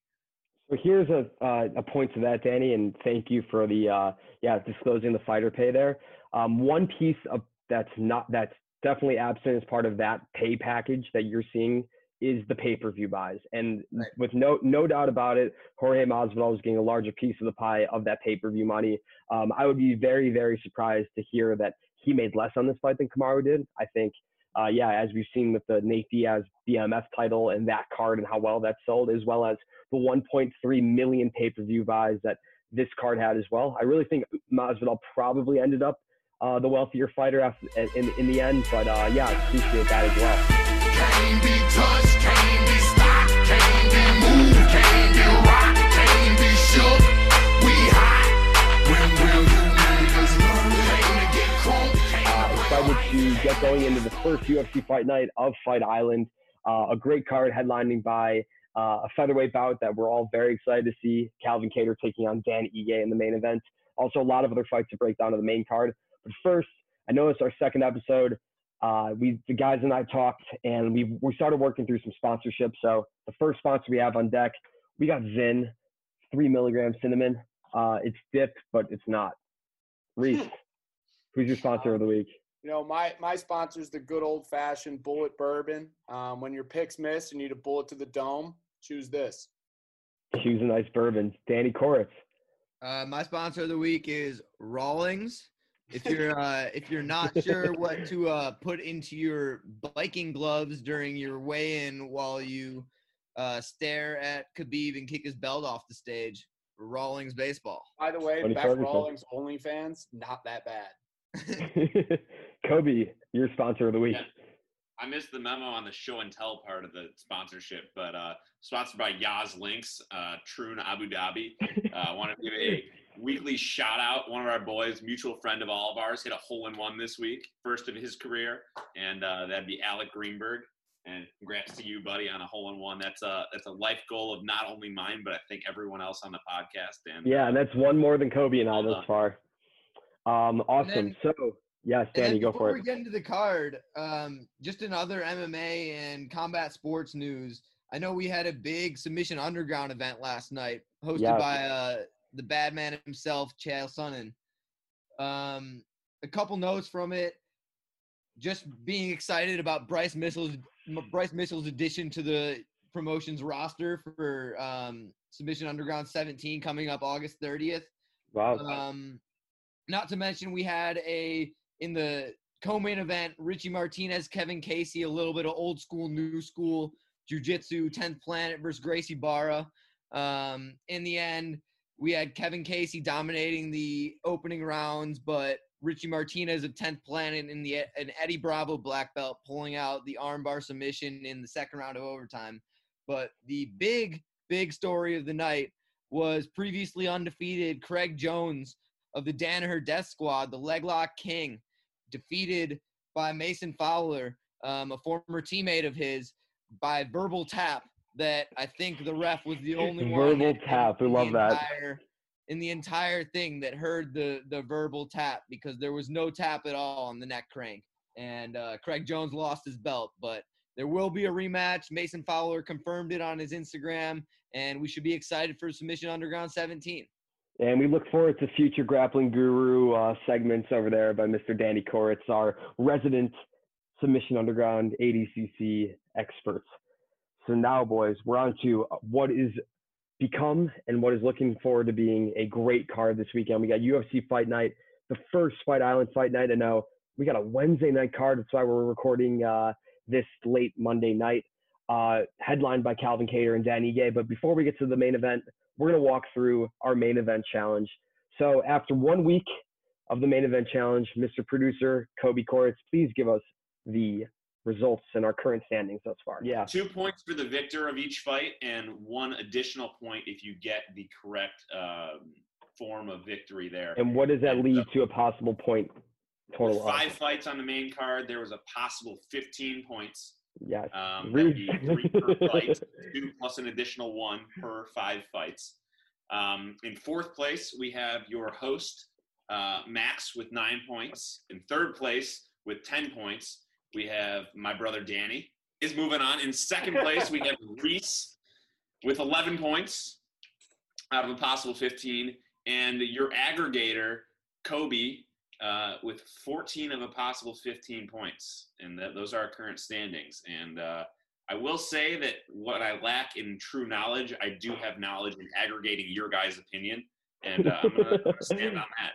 So here's a uh, a point to that, Danny, and thank you for the uh, yeah disclosing the fighter pay there. Um, one piece of that's not that's definitely absent as part of that pay package that you're seeing is the pay-per-view buys, and right. with no no doubt about it, Jorge Masvidal is getting a larger piece of the pie of that pay-per-view money. Um, I would be very very surprised to hear that he made less on this fight than Kamaru did. I think, uh, yeah, as we've seen with the Nate Diaz B M F title and that card and how well that sold, as well as the one point three million pay-per-view buys that this card had as well. I really think Masvidal probably ended up uh, the wealthier fighter after, in in the end, but uh, yeah, I appreciate that as well. Can't be touched, can't be stopped, can't be moved, can't be rocked, can't be shook. We hot. When will you make us learn? Came to get cold, came to get get going into the first U F C fight night of Fight Island. Uh, a great card headlining by uh, a featherweight bout that we're all very excited to see. Calvin Kattar taking on Dan Ige in the main event. Also, a lot of other fights to break down to the main card. But first, I know it's our second episode. Uh, we, the guys and I talked, and we we started working through some sponsorships. So the first sponsor we have on deck, we got Zyn, three milligram cinnamon. Uh, it's dipped, but it's not. Reese, who's your sponsor um, of the week? You know, my my sponsor is the good old fashioned bullet bourbon. Um, when your picks miss and you need a bullet to the dome, choose this. Choose a nice bourbon. Danny Koretz. Uh, my sponsor of the week is Rawlings. If you're uh, if you're not sure what to uh, put into your biking gloves during your weigh-in while you uh, stare at Khabib and kick his belt off the stage, Rawlings baseball. By the way, back Rawlings OnlyFans, not that bad. Kobe, your sponsor of the week. Yeah. I missed the memo on the show and tell part of the sponsorship, but uh, sponsored by Yas Links, uh, Troon Abu Dhabi. I uh, want to give a weekly shout out. One of our boys, mutual friend of all of ours, hit a hole in one this week, first of his career, and uh, that'd be Alec Greenberg. And congrats to you, buddy, on a hole in one. That's a that's a life goal of not only mine, but I think everyone else on the podcast. And yeah, and that's one more than Kobe and I thus far. Um, awesome. Then, so yes, Danny, go for it. Before we get into the card, um, just another M M A and combat sports news. I know we had a big Submission Underground event last night, hosted yes. by. Uh, the bad man himself, Chael Sonnen. Um, a couple notes from it. Just being excited about Bryce Mitchell's, Bryce Mitchell's addition to the promotion's roster for um, Submission Underground seventeen coming up August thirtieth. Wow. Um, not to mention we had a, in the co-main event, Richie Martinez, Kevin Casey, a little bit of old school, new school jiu-jitsu, tenth Planet versus Gracie Barra. Um, in the end, we had Kevin Casey dominating the opening rounds, but Richie Martinez of tenth Planet and the an Eddie Bravo black belt pulling out the armbar submission in the second round of overtime. But the big, big story of the night was previously undefeated Craig Jones of the Danaher Death Squad, the Leglock King, defeated by Mason Fowler, um, a former teammate of his, by verbal tap. That I think the ref was the only one verbal tap. We love that in the entire thing that heard the the verbal tap, because there was no tap at all on the neck crank, and uh, Craig Jones lost his belt. But there will be a rematch. Mason Fowler confirmed it on his Instagram, and we should be excited for Submission Underground seventeen. And we look forward to future grappling guru uh, segments over there by Mister Danny Koretz, our resident Submission Underground A D C C expert. So now, boys, we're on to what is become and what is looking forward to being a great card this weekend. We got U F C Fight Night, the first Fight Island Fight Night. I know we got a Wednesday night card. That's why we're recording uh, this late Monday night, uh, headlined by Calvin Kattar and Dan Ige. But before we get to the main event, we're going to walk through our main event challenge. So after one week of the main event challenge, Mister Producer Kobe Koretz, please give us the results in our current standings thus far. Yeah. Two points for the victor of each fight, and one additional point if you get the correct um, form of victory there. And what does that lead so, to a possible point total? Five off? Fights on the main card. There was a possible fifteen points. Yes. Um, three per fight, two plus an additional one per five fights. Um, in fourth place, we have your host, uh, Max, with nine points. In third place, with ten points. We have my brother Danny is moving on. In second place, we have Reese with eleven points out of a possible fifteen. And your aggregator, Kobe, uh, with fourteen of a possible fifteen points. And th- those are our current standings. And uh, I will say that what I lack in true knowledge, I do have knowledge in aggregating your guys' opinion. And uh, I'm going to stand on that.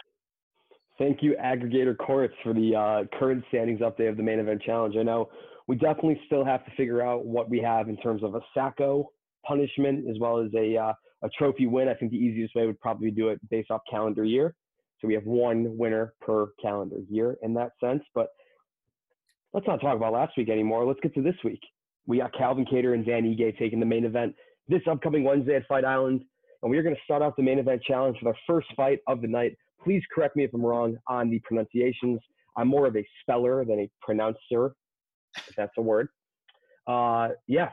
Thank you, Aggregator Courts, for the uh, current standings update of the main event challenge. I know we definitely still have to figure out what we have in terms of a sacco punishment as well as a uh, a trophy win. I think the easiest way would probably do it based off calendar year. So we have one winner per calendar year in that sense. But let's not talk about last week anymore. Let's get to this week. We got Calvin Kattar and Dan Ige taking the main event this upcoming Wednesday at Fight Island. And we are going to start off the main event challenge with our first fight of the night. Please correct me if I'm wrong on the pronunciations. I'm more of a speller than a pronouncer, if that's a word. Uh, yeah.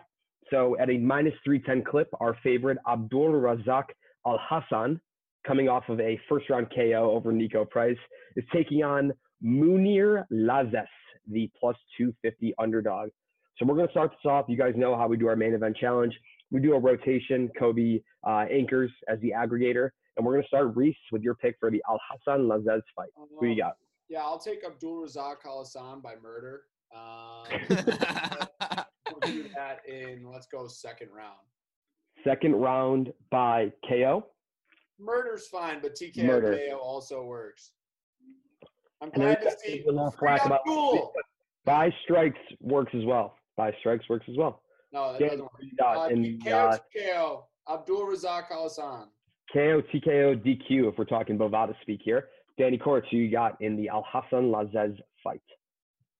So at a minus three ten clip, our favorite Abdul Razak Alhassan, coming off of a first-round K O over Nico Price, is taking on Mounir Lazzez, the plus two fifty underdog. So we're going to start this off. You guys know how we do our main event challenge. We do a rotation. Kobe uh, anchors as the aggregator. And we're going to start, Reese, with your pick for the Alhassan Lazzez fight. Um, Who you got? Yeah, I'll take Abdul Razak Alhassan by murder. Um, we'll do that in, let's go, second round. Second round by K O? Murder's fine, but T K O Murder. K O also works. I'm glad to see Abdul. By strikes works as well. By strikes works as well. No, that K O doesn't work. Uh, and, K O, T K O, Abdul Razak Alhassan. K O, T K O, D Q, if we're talking Bovada speak here. Danny Kortz, who you got in the Alhassan Lazzez fight?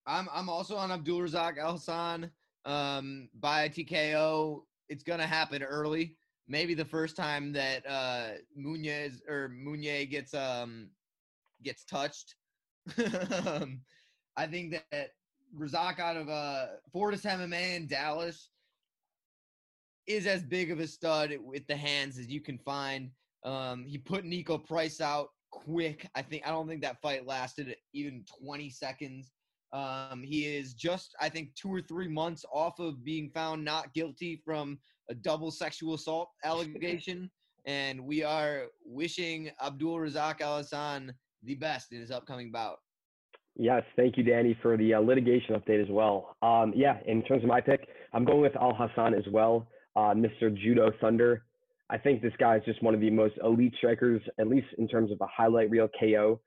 I'm I'm also on Abdul Razak Alhassan um, by T K O. It's going to happen early. Maybe the first time that uh, Munoz or Mounier gets um gets touched. um, I think that Razak out of uh, Fortis M M A in Dallas is as big of a stud with the hands as you can find. Um, he put Nico Price out quick. I think I don't think that fight lasted even twenty seconds. Um, he is just, I think, two or three months off of being found not guilty from a double sexual assault allegation, and we are wishing Abdul Razak Alhassan the best in his upcoming bout. Yes, thank you, Danny, for the uh, litigation update as well. Um, yeah, in terms of my pick, I'm going with Alhassan as well. Uh, Mister Judo Thunder. I think this guy is just one of the most elite strikers, at least in terms of a highlight reel K O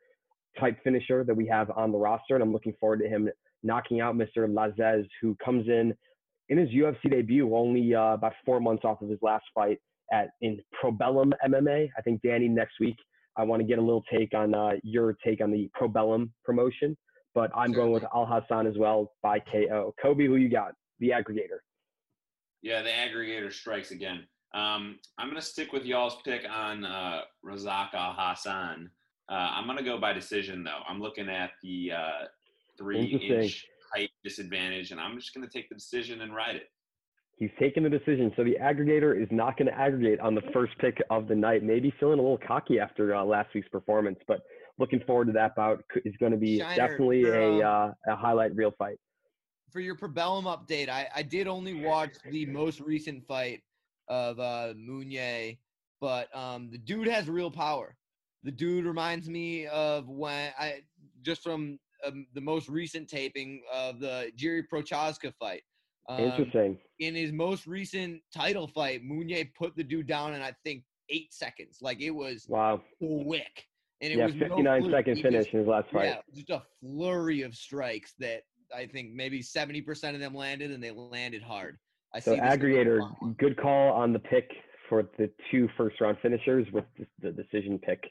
type finisher that we have on the roster. And I'm looking forward to him knocking out Mister Lazzez, who comes in in his U F C debut, only uh, about four months off of his last fight at in Probellum M M A. I think, Danny, next week, I want to get a little take on uh, your take on the Probellum promotion, but I'm Certainly. going with Alhassan as well by K O. Kobe, who you got? The aggregator. Yeah, the aggregator strikes again. Um, I'm going to stick with y'all's pick on uh, Razak Alhassan. Uh, I'm going to go by decision, though. I'm looking at the uh, three-inch height disadvantage, and I'm just going to take the decision and ride it. He's taking the decision, so the aggregator is not going to aggregate on the first pick of the night. Maybe feeling a little cocky after uh, last week's performance, but looking forward to that bout. Is going to be Shiner, definitely bro. a uh, a highlight reel fight. For your Probellum update, I, I did only watch the most recent fight of uh, Mounier, but um, the dude has real power. The dude reminds me of when I just from um, the most recent taping of the Jiri Prochazka fight. Um, Interesting. In his most recent title fight, Mounier put the dude down in I think eight seconds. Like it was wow. quick, and it yeah, was fifty-nine no second finish in his last fight. Yeah, just a flurry of strikes that. I think maybe seventy percent of them landed, and they landed hard. I so see aggregator, good call on the pick for the two first-round finishers with the decision pick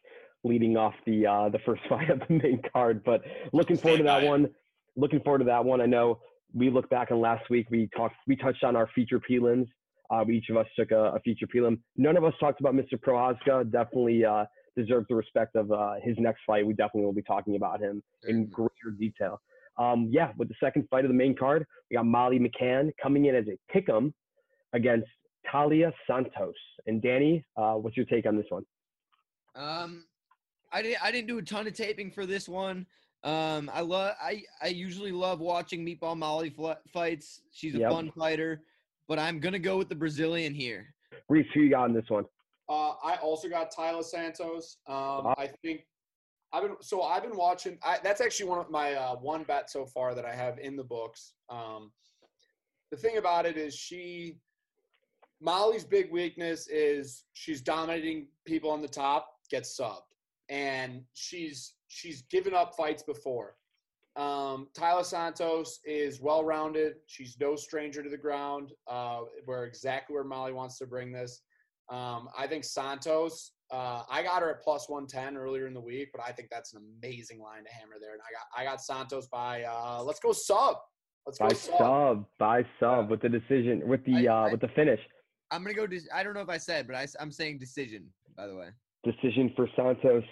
leading off the uh, the first fight of the main card. But looking forward to that one. Looking forward to that one. I know we look back on last week. We talked. We touched on our feature prelims. Uh, we each of us took a, a feature prelim. None of us talked about Mister Prochazka. Definitely uh, deserves the respect of uh, his next fight. We definitely will be talking about him in greater detail. Um, yeah, with the second fight of the main card, we got Molly McCann coming in as a pick'em against Talia Santos. And Danny, uh, what's your take on this one? Um, I didn't. I didn't do a ton of taping for this one. Um, I love. I I usually love watching Meatball Molly fl- fights. She's a yep. fun fighter, but I'm gonna go with the Brazilian here. Reese, who you got on this one? Uh, I also got Talia Santos. Um, I think I've been so I've been watching. I, that's actually one of my uh, one bet so far that I have in the books. Um, the thing about it is she. Molly's big weakness is she's dominating people on the top, gets subbed, and she's she's given up fights before. Um, Talia Santos is well-rounded. She's no stranger to the ground. Uh, we're exactly where Molly wants to bring this. Um, I think Santos. Uh, I got her at plus one ten earlier in the week, but I think that's an amazing line to hammer there. And I got I got Santos by uh, let's go sub. Let's go by sub. sub by sub uh, with the decision with the I, uh, I, with the finish. I'm going to go de- – I don't know if I said, but I, I'm saying decision, by the way. Decision for Santos.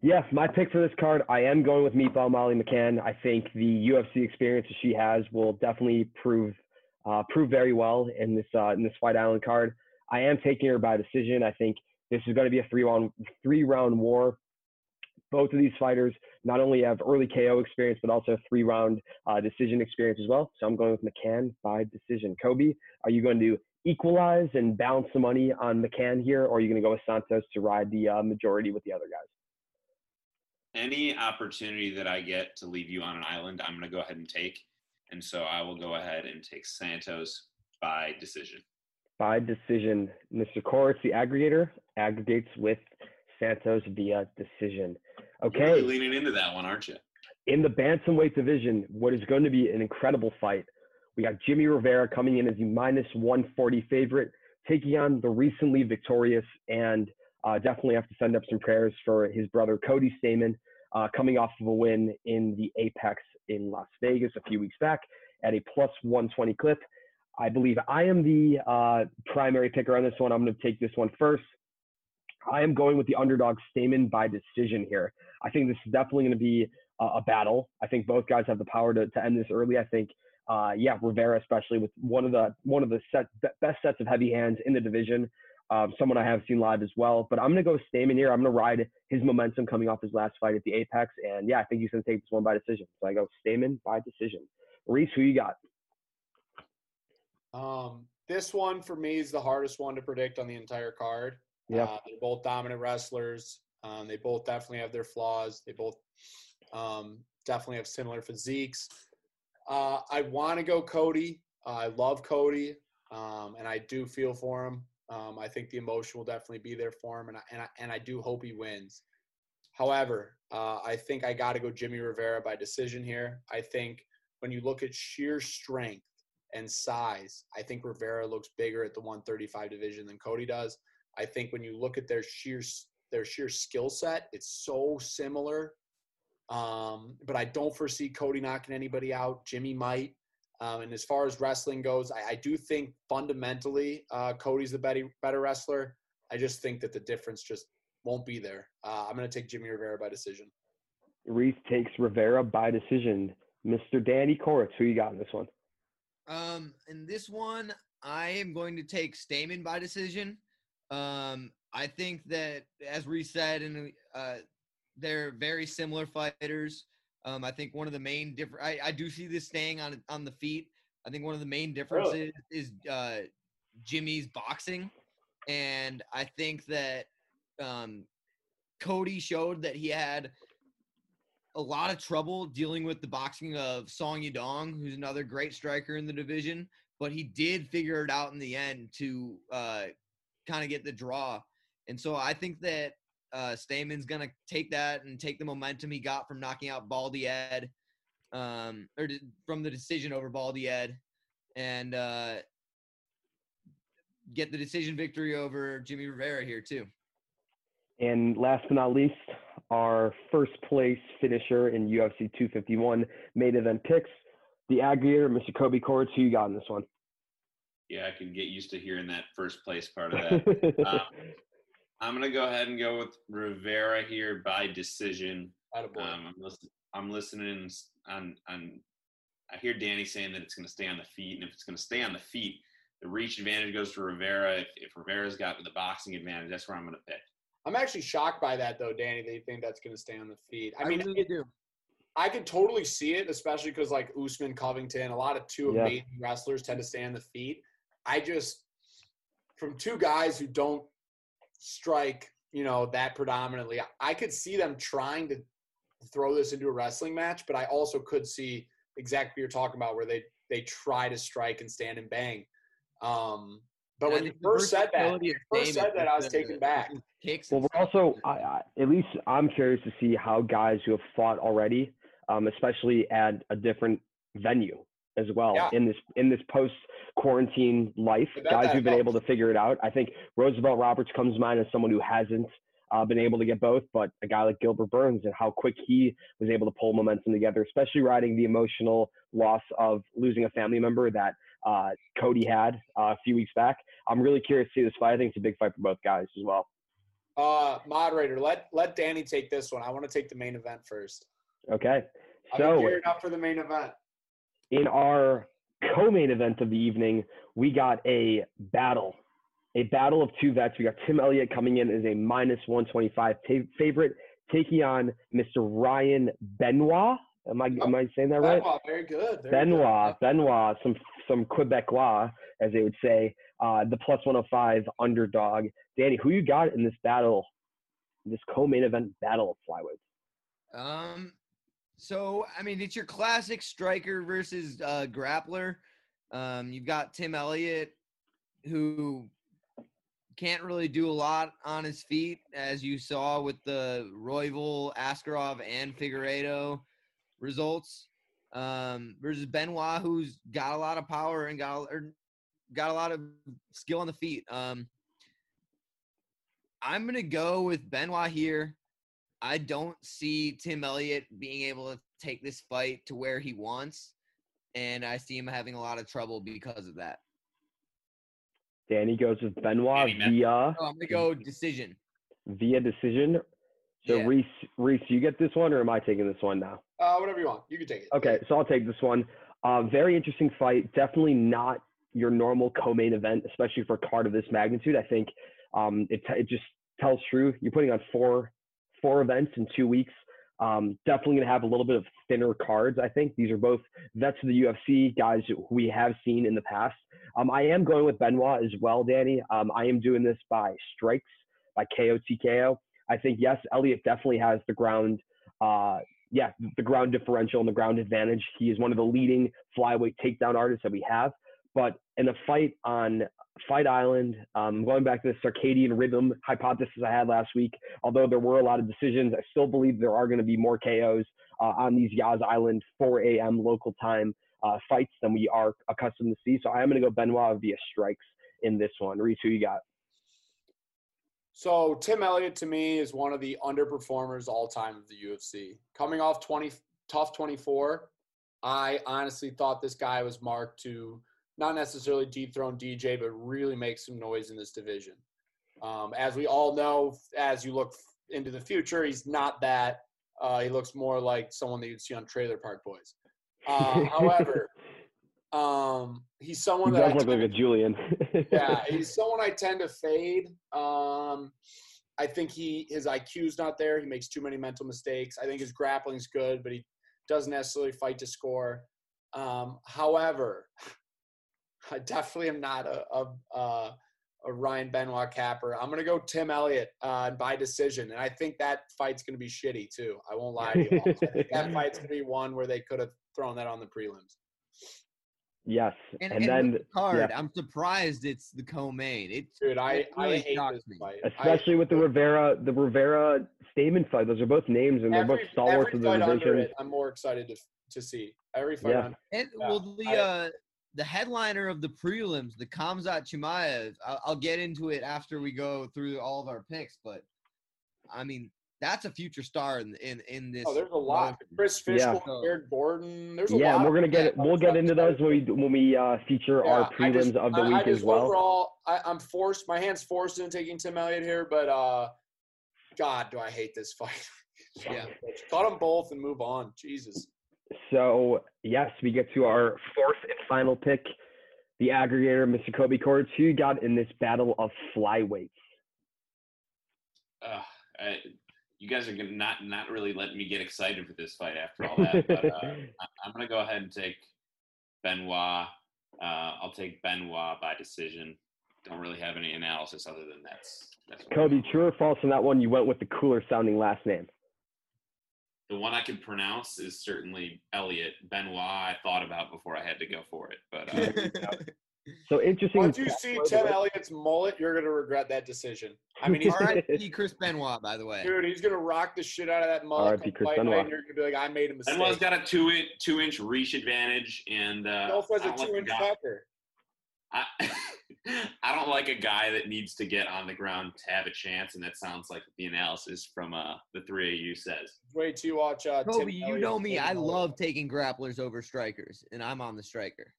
Yeah. yeah, my pick for this card, I am going with Meatball Molly McCann. I think the U F C experience that she has will definitely prove uh, prove very well in this uh, in this Fight Island card. I am taking her by decision. I think this is going to be a three-round three-round war. Both of these fighters not only have early K O experience, but also three-round uh, decision experience as well. So I'm going with McCann by decision. Kobe, are you going to – equalize and balance the money on McCann here, or are you going to go with Santos to ride the uh, majority with the other guys? Any opportunity that I get to leave you on an island, I'm going to go ahead and take. And so I will go ahead and take Santos by decision. By decision. Mister Koretz, the aggregator, aggregates with Santos via decision. Okay. You're really leaning into that one, aren't you? In the bantamweight division, what is going to be an incredible fight. We got Jimmy Rivera coming in as the minus one forty favorite, taking on the recently victorious, and uh, definitely have to send up some prayers for his brother, Cody Stamann, uh, coming off of a win in the Apex in Las Vegas a few weeks back at a plus one twenty clip. I believe I am the uh, primary picker on this one. I'm going to take this one first. I am going with the underdog Stamann by decision here. I think this is definitely going to be a, a battle. I think both guys have the power to, to end this early. I think Uh, yeah, Rivera, especially with one of the one of the set, best sets of heavy hands in the division, um, someone I have seen live as well. But I'm going to go Stamann here. I'm going to ride his momentum coming off his last fight at the Apex. And, yeah, I think he's going to take this one by decision. So I go Stamann by decision. Reese, who you got? Um, this one, for me, is the hardest one to predict on the entire card. Yeah, uh, they're both dominant wrestlers. Um, they both definitely have their flaws. They both um, definitely have similar physiques. Uh, I want to go Cody. Uh, I love Cody, um, and I do feel for him. Um, I think the emotion will definitely be there for him, and I, and I, and I do hope he wins. However, uh, I think I got to go Jimmy Rivera by decision here. I think when you look at sheer strength and size, I think Rivera looks bigger at the one thirty-five division than Cody does. I think when you look at their sheer their sheer skill set, it's so similar. Um, but I don't foresee Cody knocking anybody out. Jimmy might. Um, and as far as wrestling goes, I, I do think fundamentally uh, Cody's the better, better wrestler. I just think that the difference just won't be there. Uh, I'm going to take Jimmy Rivera by decision. Reese takes Rivera by decision. Mister Danny Koretz, who you got in this one? Um, in this one, I am going to take Stamann by decision. Um, I think that, as Reese said, and uh, they're very similar fighters. Um, I think one of the main differ- – I, I do see this staying on on the feet. I think one of the main differences oh. is uh, Jimmy's boxing. And I think that um, Cody showed that he had a lot of trouble dealing with the boxing of Song Yadong, who's another great striker in the division. But he did figure it out in the end to uh, kind of get the draw. And so I think that – Uh, Stamann's going to take that and take the momentum he got from knocking out Baldy Ed, um, or d- from the decision over Baldy Ed, and uh, get the decision victory over Jimmy Rivera here too. And last but not least, our first place finisher in U F C two fifty-one main event picks, the aggregator, Mister Kobe Koretz. Who you got in this one? Yeah, I can get used to hearing that first place part of that. um, I'm going to go ahead and go with Rivera here by decision. Um, I'm, listen- I'm listening on, on – I hear Danny saying that it's going to stay on the feet, and if it's going to stay on the feet, the reach advantage goes to Rivera. If, if Rivera's got the boxing advantage, that's where I'm going to pick. I'm actually shocked by that, though, Danny, that you think that's going to stay on the feet. I, I mean, really it, do. I could totally see it, especially because like Usman, Covington, a lot of two yeah. amazing wrestlers tend to stay on the feet. I just from two guys who don't strike, you know, that predominantly, I could see them trying to throw this into a wrestling match, but I also could see exactly what you're talking about where they they try to strike and stand and bang. Um, but yeah, when you first said that, you first said that I was taken back. Well, we're also, I, I, at least I'm curious to see how guys who have fought already, um, especially at a different venue as well yeah. in this in this post quarantine life, guys who've been helps. able to figure it out. I think Roosevelt Roberts comes to mind as someone who hasn't uh, been able to get both, but a guy like Gilbert Burns and how quick he was able to pull momentum together, especially riding the emotional loss of losing a family member that uh, Cody had uh, a few weeks back. I'm really curious to see this fight. I think it's a big fight for both guys as well. Uh, moderator, let, let Danny take this one. I want to take the main event first. Okay. So I've been geared up for the main event. In our co-main event of the evening, we got a battle, a battle of two vets. We got Tim Elliott coming in as a minus one twenty-five t- favorite, taking on Mister Ryan Benoit. Am I, am I saying that right? Benoit, very good. Very Benoit, good. Benoit, some some Quebecois, as they would say, uh, the plus one oh five underdog. Danny, who you got in this battle, this co-main event battle of flyweights? Um, so, I mean, it's your classic striker versus uh, grappler. Um, you've got Tim Elliott, who can't really do a lot on his feet, as you saw with the Royval, Askarov, and Figueiredo results, um, versus Benoit, who's got a lot of power and got or got a lot of skill on the feet. Um, I'm gonna go with Benoit here. I don't see Tim Elliott being able to take this fight to where he wants, and I see him having a lot of trouble because of that. Danny goes with Benoit via. Oh, I'm gonna go decision. Via decision. So yeah. Reese, Reese, you get this one, or am I taking this one now? Uh, whatever you want. You can take it. Okay, so I'll take this one. Uh, very interesting fight. Definitely not your normal co-main event, especially for a card of this magnitude. I think um, it t- it just tells true. You're putting on four four events in two weeks. Um, definitely going to have a little bit of thinner cards, I think. These are both vets of the U F C, guys who we have seen in the past. Um, I am going with Benoit as well, Danny. Um, I am doing this by strikes, by K O T K O. I think, yes, Elliott definitely has the ground uh, – yeah, the ground differential and the ground advantage. He is one of the leading flyweight takedown artists that we have. But in a fight on Fight Island, um, going back to the circadian rhythm hypothesis I had last week, although there were a lot of decisions, I still believe there are going to be more K Os uh, on these Yas Island four a.m. local time uh, fights than we are accustomed to see. So I'm going to go Benoit via strikes in this one. Reese, who you got? So Tim Elliott to me is one of the underperformers all time of the U F C. Coming off twenty tough twenty-four, I honestly thought this guy was marked to not necessarily dethrone D J, but really make some noise in this division. Um, as we all know, as you look into the future, he's not that. Uh, he looks more like someone that you'd see on Trailer Park Boys. Uh, however, um, he's someone that, that looks like a Julian. Yeah, he's someone I tend to fade. Um, I think he his I Q's not there. He makes too many mental mistakes. I think his grappling's good, but he doesn't necessarily fight to score. Um, however, I definitely am not a a, a, a Ryan Benoit capper. I'm gonna go Tim Elliott uh, by decision, and I think that fight's gonna be shitty too. I won't lie to you. I think that fight's gonna be one where they could have thrown that on the prelims. Yes, and, and, and then with the card. Yeah. I'm surprised it's the co-main. It's dude, I, it really I hate this me. Fight, especially I, with the Rivera, the Rivera Stamann fight. Those are both names, and every, they're both stalwarts of the division. It, I'm more excited to to see every fight. Yeah. Under, and yeah, well, the I, uh, the headliner of the prelims, the Khamzat Chimaev. I'll, I'll get into it after we go through all of our picks, but I mean. That's a future star in in, in this. Oh, there's a lot. Movie. Chris Fishel, yeah. Jared Gordon. There's a yeah, lot. Yeah, we're gonna get we'll get into those when we when we uh, feature yeah, our prelims just, of the I, week I just, as well. Overall, I, I'm forced. My hand's forced into taking Tim Elliott here, but uh, God, do I hate this fight? Yeah, cut them both and move on. Jesus. So yes, we get to our fourth and final pick, the aggregator, Mister Kobe Cords. Who you got in this battle of flyweights? Uh, I, you guys are gonna not not really let me get excited for this fight after all that. But uh, I'm gonna go ahead and take Benoit. Uh, I'll take Benoit by decision. Don't really have any analysis other than that's. that's what Cody, true or false on that one? You went with the cooler sounding last name. The one I can pronounce is certainly Elliott. Benoit, I thought about before I had to go for it, but. Uh, So interesting. Once you see Tim Elliott's mullet, you're gonna regret that decision. I mean, he's R I P Chris Benoit, by the way. Dude, he's gonna rock the shit out of that mullet. R I P Chris Benoit. And you're gonna be like, I made a mistake. Benoit's got a two inch two inch reach advantage, and uh, he also has a two inch tucker. I I don't like a guy that needs to get on the ground to have a chance, and that sounds like the analysis from uh, the three A U says. Wait till you watch uh, Kobe, you Elliott know me. I love taking grapplers over strikers, and I'm on the striker.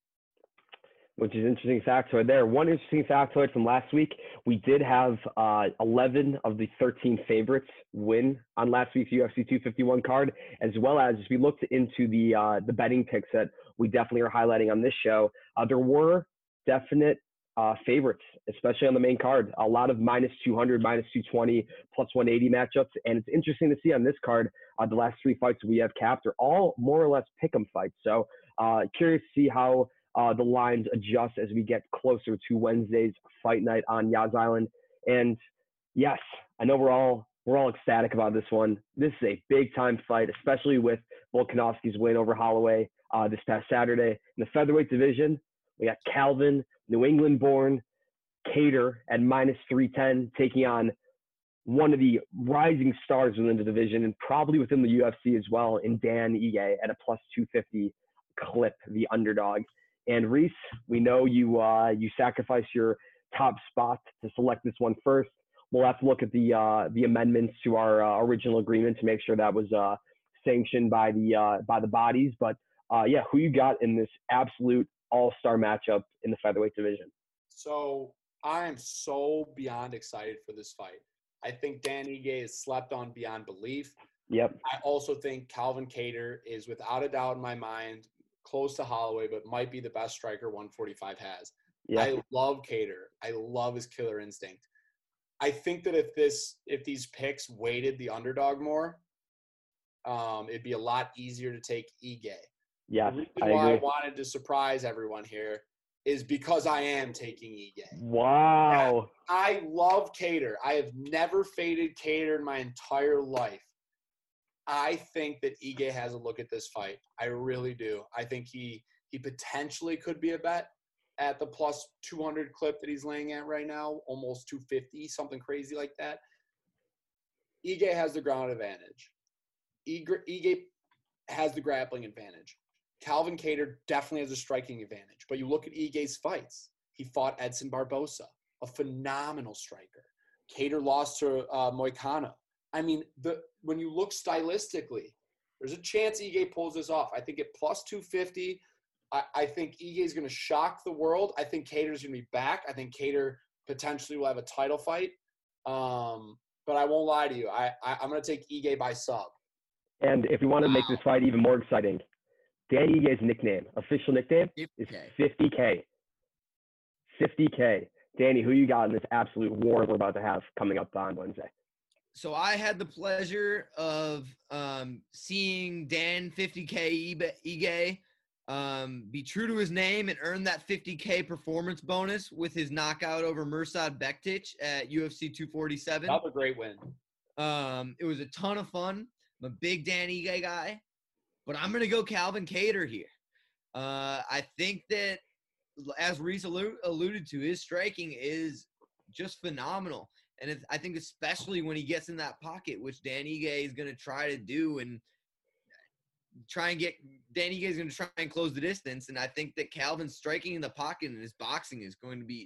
Which is an interesting factoid there. One interesting factoid from last week, we did have uh, eleven of the thirteen favorites win on last week's U F C two fifty-one card, as well as we looked into the uh, the betting picks that we definitely are highlighting on this show. Uh, there were definite uh, favorites, especially on the main card. A lot of minus two hundred, minus two twenty, plus one eighty matchups. And it's interesting to see on this card, uh, the last three fights we have capped are all more or less pick'em fights. So uh, curious to see how Uh, the lines adjust as we get closer to Wednesday's fight night on Yas Island. And yes, I know we're all we're all ecstatic about this one. This is a big time fight, especially with Volkanovski's win over Holloway uh, this past Saturday. In the featherweight division, we got Calvin, New England-born Kattar at minus three ten, taking on one of the rising stars within the division and probably within the U F C as well, in Dan Ige at a plus two fifty clip, the underdog. And Reese, we know you uh, you sacrificed your top spot to select this one first. We'll have to look at the uh, the amendments to our uh, original agreement to make sure that was uh, sanctioned by the uh, by the bodies. But uh, yeah, who you got in this absolute all-star matchup in the featherweight division? So I am so beyond excited for this fight. I think Dan Ige is slept on beyond belief. Yep. I also think Calvin Kattar is without a doubt in my mind close to Holloway, but might be the best striker one forty-five has. Yeah. I love Kattar. I love his killer instinct. I think that if this, if these picks weighted the underdog more, um, it'd be a lot easier to take Ige. Yeah, the reason I why agree. I wanted to surprise everyone here is because I am taking Ige. Wow. Yeah, I love Kattar. I have never faded Kattar in my entire life. I think that Ige has a look at this fight. I really do. I think he he potentially could be a bet at the plus two hundred clip that he's laying at right now, almost two fifty, something crazy like that. Ige has the ground advantage. Ige, Ige has the grappling advantage. Calvin Kattar definitely has a striking advantage. But you look at Ige's fights. He fought Edson Barboza, a phenomenal striker. Kattar lost to uh, Moicano. I mean, the when you look stylistically, there's a chance Ige pulls this off. I think at plus two fifty, I, I think Ige is going to shock the world. I think Kattar's going to be back. I think Kattar potentially will have a title fight. Um, but I won't lie to you. I, I, I'm going to take Ige by sub. And if you want to wow. make this fight even more exciting, Dan Ige's nickname, official nickname, is fifty K. fifty K. Danny, who you got in this absolute war we're about to have coming up on Wednesday? So I had the pleasure of um, seeing Dan fifty K Ige um, be true to his name and earn that fifty K performance bonus with his knockout over Mirsad Bektic at U F C two forty-seven. That was a great win. Um, it was a ton of fun. I'm a big Dan Ige guy, but I'm going to go Calvin Kattar here. Uh, I think that, as Reese alluded to, his striking is just phenomenal. And it's, I think especially when he gets in that pocket, which Dan Ige is going to try to do and try and get – Dan Ige is going to try and close the distance. And I think that Calvin's striking in the pocket and his boxing is going to be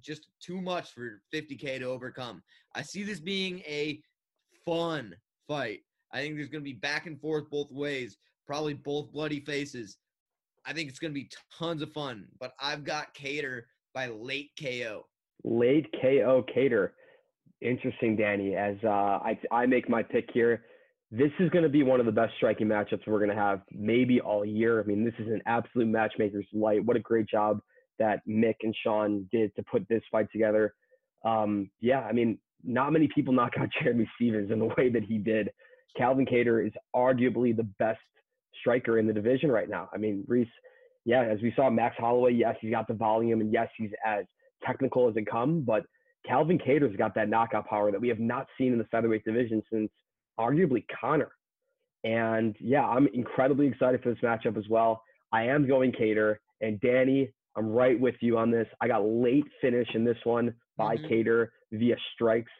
just too much for fifty K to overcome. I see this being a fun fight. I think there's going to be back and forth both ways, probably both bloody faces. I think it's going to be tons of fun. But I've got Kattar by late K O. Late K O Kattar. Interesting, Danny, as uh, I, I make my pick here. This is going to be one of the best striking matchups we're going to have maybe all year. I mean, this is an absolute matchmaker's light. What a great job that Mick and Sean did to put this fight together. Um, yeah, I mean, not many people knock out Jeremy Stevens in the way that he did. Calvin Kattar is arguably the best striker in the division right now. I mean, Reese, yeah, as we saw, Max Holloway, yes, he's got the volume, and yes, he's as technical as it comes, but Calvin Kattar's got that knockout power that we have not seen in the featherweight division since arguably Conor. And, yeah, I'm incredibly excited for this matchup as well. I am going Kattar, and Danny, I'm right with you on this. I got late finish in this one by mm-hmm. Kattar via strikes.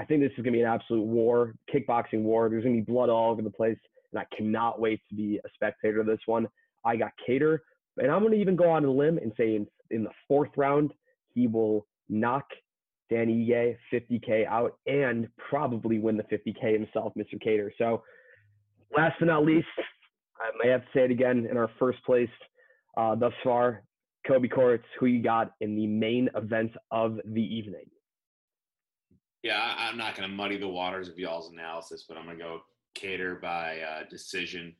I think this is going to be an absolute war, kickboxing war. There's going to be blood all over the place, and I cannot wait to be a spectator of this one. I got Kattar, and I'm going to even go on a limb and say in, in the fourth round, he will knock Dan Ige fifty K out and probably win the fifty K himself, Mister Kattar. So last but not least, I may have to say it again, in our first place uh, thus far, Kobe Koretz, who you got in the main event of the evening? Yeah, I, I'm not going to muddy the waters of y'all's analysis, but I'm going to go Kattar by uh, decision.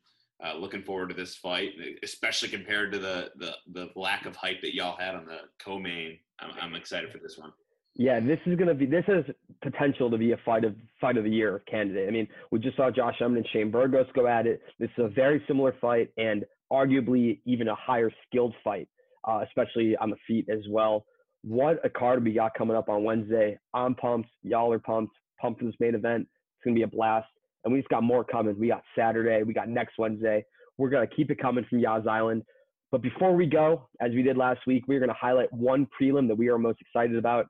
Uh, looking forward to this fight, especially compared to the, the, the lack of hype that y'all had on the co-main. I'm, I'm excited for this one. Yeah, this is going to be – this has potential to be a fight of fight of the year candidate. I mean, we just saw Josh Emmett and Shane Burgos go at it. This is a very similar fight and arguably even a higher skilled fight, uh, especially on the feet as well. What a card we got coming up on Wednesday. I'm pumped. Y'all are pumped. Pumped for this main event. It's going to be a blast. And we just got more coming. We got Saturday. We got next Wednesday. We're going to keep it coming from Yas Island. But before we go, as we did last week, we're going to highlight one prelim that we are most excited about.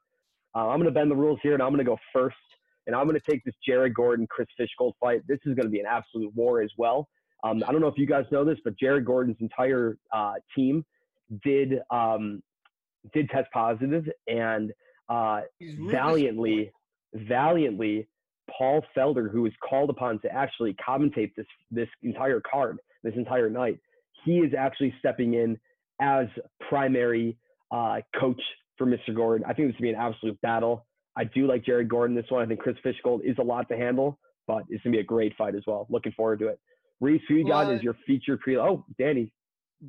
Uh, I'm going to bend the rules here, and I'm going to go first. And I'm going to take this Jared Gordon-Chris Fishgold fight. This is going to be an absolute war as well. Um, I don't know if you guys know this, but Jared Gordon's entire uh, team did um, did test positive, and uh, valiantly, valiantly, Paul Felder, who was called upon to actually commentate this this entire card, this entire night, he is actually stepping in as primary uh, coach for Mister Gordon. I think this would be an absolute battle. I do like Jared Gordon this one. I think Chris Fishgold is a lot to handle, but it's going to be a great fight as well. Looking forward to it. Reese, who you got well, is your feature pre- Oh, Danny.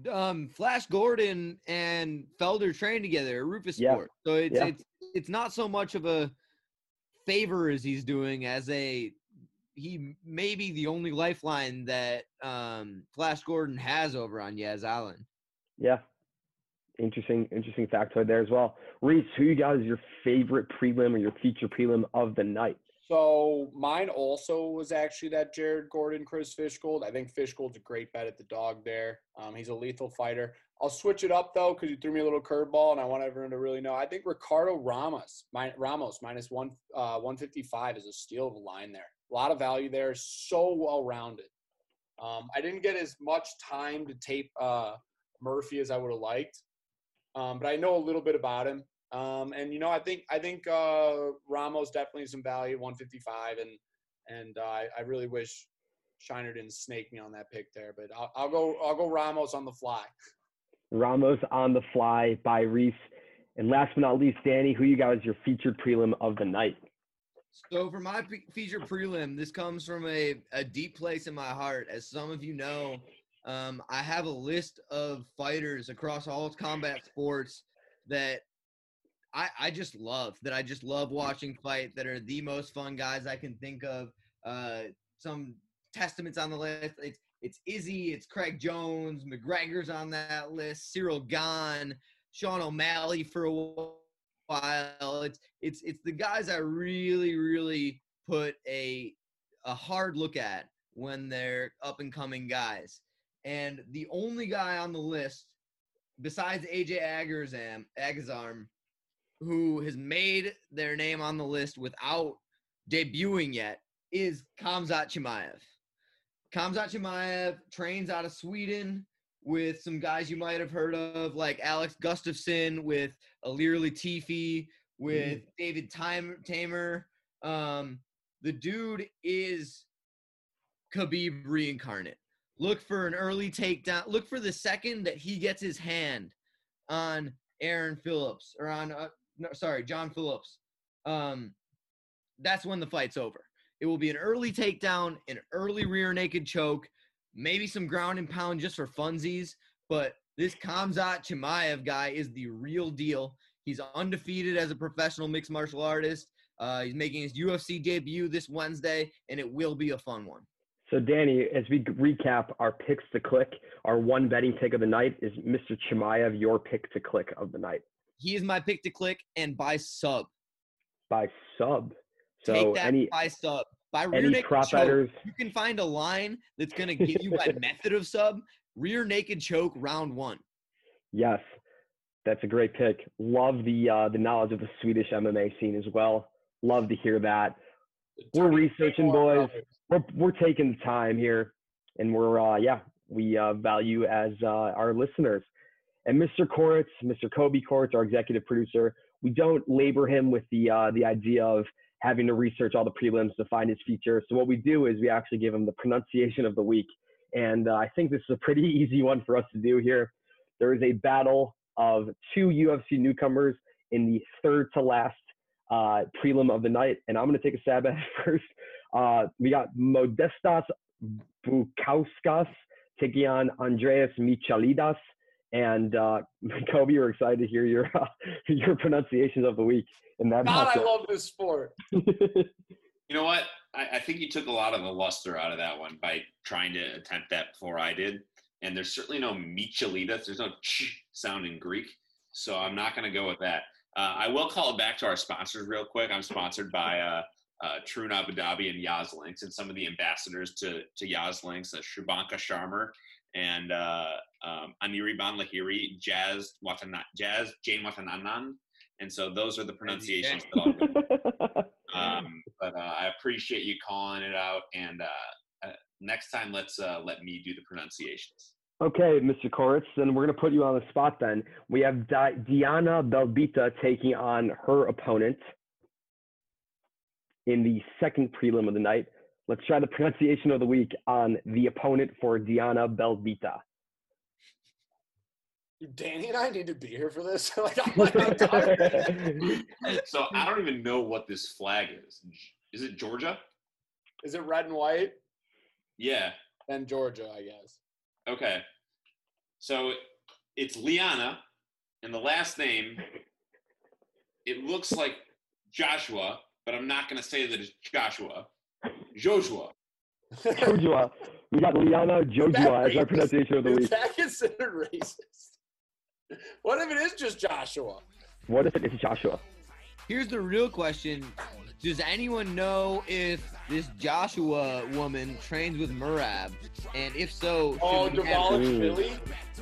Um, Flash Gordon and Felder train together at Rufus yeah. Sport. So it's, yeah. it's it's not so much of a favor as he's doing as a he may be the only lifeline that um, Flash Gordon has over on Yas Island. Yeah. Interesting, interesting factoid there as well. Reese, who you got is your favorite prelim or your feature prelim of the night? So mine also was actually that Jared Gordon, Chris Fishgold. I think Fishgold's a great bet at the dog there. Um, he's a lethal fighter. I'll switch it up, though, because you threw me a little curveball, and I want everyone to really know. I think Ricardo Ramos, my, Ramos minus one, uh, one fifty-five is a steal of a line there. A lot of value there. So well-rounded. Um, I didn't get as much time to tape uh, Murphy as I would have liked. Um, but I know a little bit about him. Um, and, you know, I think I think uh, Ramos definitely has some value, one fifty-five. And and uh, I really wish Shiner didn't snake me on that pick there. But I'll, I'll go I'll go Ramos on the fly. Ramos on the fly by Reese. And last but not least, Danny, who you got as your featured prelim of the night? So for my p- featured prelim, this comes from a, a deep place in my heart. As some of you know, Um, I have a list of fighters across all combat sports that I, I just love, that I just love watching fight, that are the most fun guys I can think of. Uh, some testaments on the list. It's, it's Izzy, it's Craig Jones, McGregor's on that list, Cyril Gane, Sean O'Malley for a while. It's, it's, it's the guys I really, really put a, a hard look at when they're up and coming guys. And the only guy on the list, besides A J Agazarm, Agazarm, who has made their name on the list without debuting yet, is Khamzat Chimaev. Khamzat Chimaev trains out of Sweden with some guys you might have heard of, like Alex Gustafsson, with Alir Latifi, with mm. David Tamer. Um, the dude is Khabib reincarnate. Look for an early takedown. Look for the second that he gets his hand on Aaron Phillips or on, uh, no, sorry, John Phillips. Um, that's when the fight's over. It will be an early takedown, an early rear naked choke, maybe some ground and pound just for funsies. But this Khamzat Chimaev guy is the real deal. He's undefeated as a professional mixed martial artist. Uh, he's making his U F C debut this Wednesday, and it will be a fun one. So, Danny, as we recap our picks to click, our one betting pick of the night is Mister Chimaev, your pick to click of the night. He is my pick to click, and by sub. By sub. So Take that any, by sub. By rear any naked prop choke, bettors. You can find a line that's going to give you my method of sub, rear naked choke, round one. Yes, that's a great pick. Love the uh, the knowledge of the Swedish M M A scene as well. Love to hear that. We're researching, boys. We're we're taking the time here, and we're uh, yeah, we uh, value as uh, our listeners. And Mister Koretz, Mister Kobe Koretz, our executive producer, we don't labor him with the uh, the idea of having to research all the prelims to find his feature. So what we do is we actually give him the pronunciation of the week, and uh, I think this is a pretty easy one for us to do here. There is a battle of two U F C newcomers in the third to last uh, prelim of the night, and I'm going to take a stab at it first. Uh, we got Modestas Bukauskas taking on Andreas Michalidas, and uh, Kobe, we're excited to hear your uh, your pronunciations of the week. And that God, I love this sport. You know what? I, I think you took a lot of the luster out of that one by trying to attempt that before I did. And there's certainly no Michalidas. There's no ch sound in Greek. So I'm not going to go with that. Uh, I will call it back to our sponsors real quick. I'm sponsored by uh, uh, Troon Abu Dhabi and Yas Links, and some of the ambassadors to, to Yas Links, uh, Shubhanka Sharma and uh, um, Anirban Lahiri, Jazz, Watana, Jazz Jane Watananan. And so those are the pronunciations. That I'll do. Um, but uh, I appreciate you calling it out. And uh, next time, let's uh, let me do the pronunciations. Okay, Mister Koretz, then we're going to put you on the spot then. We have Di- Diana Belbita taking on her opponent in the second prelim of the night. Let's try the pronunciation of the week on the opponent for Diana Belbita. Danny and I need to be here for this. Like, I'm not talking. So I don't even know what this flag is. Is it Georgia? Is it red and white? Yeah. And Georgia, I guess. Okay. So it's Liana, and the last name, it looks like Joshua, but I'm not going to say that it's Joshua. Joshua. Joshua. We got Liana Joshua as our pronunciation of the week. Is that considered racist? What if it is just Joshua? What if it is Joshua? Here's the real question. Does anyone know if this Joshua woman trains with Merab? And if so, oh, Deval Philly?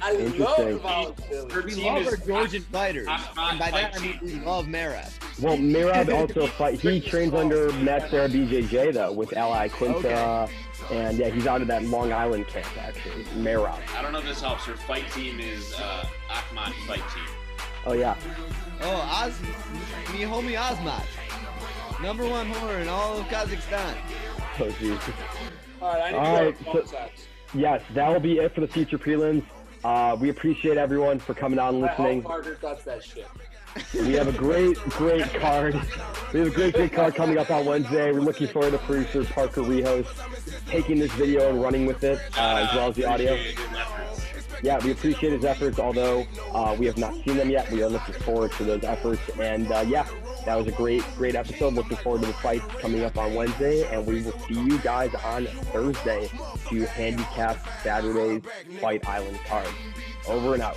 I love Deval Philly. We love our Georgian fighters. And by that, I mean we love Merab. Well, Merab also fights. He trains under Matt Sarah B J J, though, with Ally Quinta. Okay. And, yeah, he's out of that Long Island camp, actually. Merab. I don't know if this helps. Her fight team is uh, Akhmat Fight Team. Oh, yeah. Oh, Oz, me homie Akhmat. Number one whore in all of Kazakhstan. Oh, geez. All right, I need all to right, go so, yes, that will be it for the future prelims. Uh, we appreciate everyone for coming out and listening. That shit. We have a great, great card. We have a great, great card coming up on Wednesday. We're looking forward to producer Parker Rijos taking this video and running with it, uh, as well as the audio. Yeah, we appreciate his efforts, although uh, we have not seen them yet. We are looking forward to those efforts. And, uh, yeah, that was a great, great episode. Looking forward to the fights coming up on Wednesday. And we will see you guys on Thursday to handicap Saturday's Fight Island card. Over and out.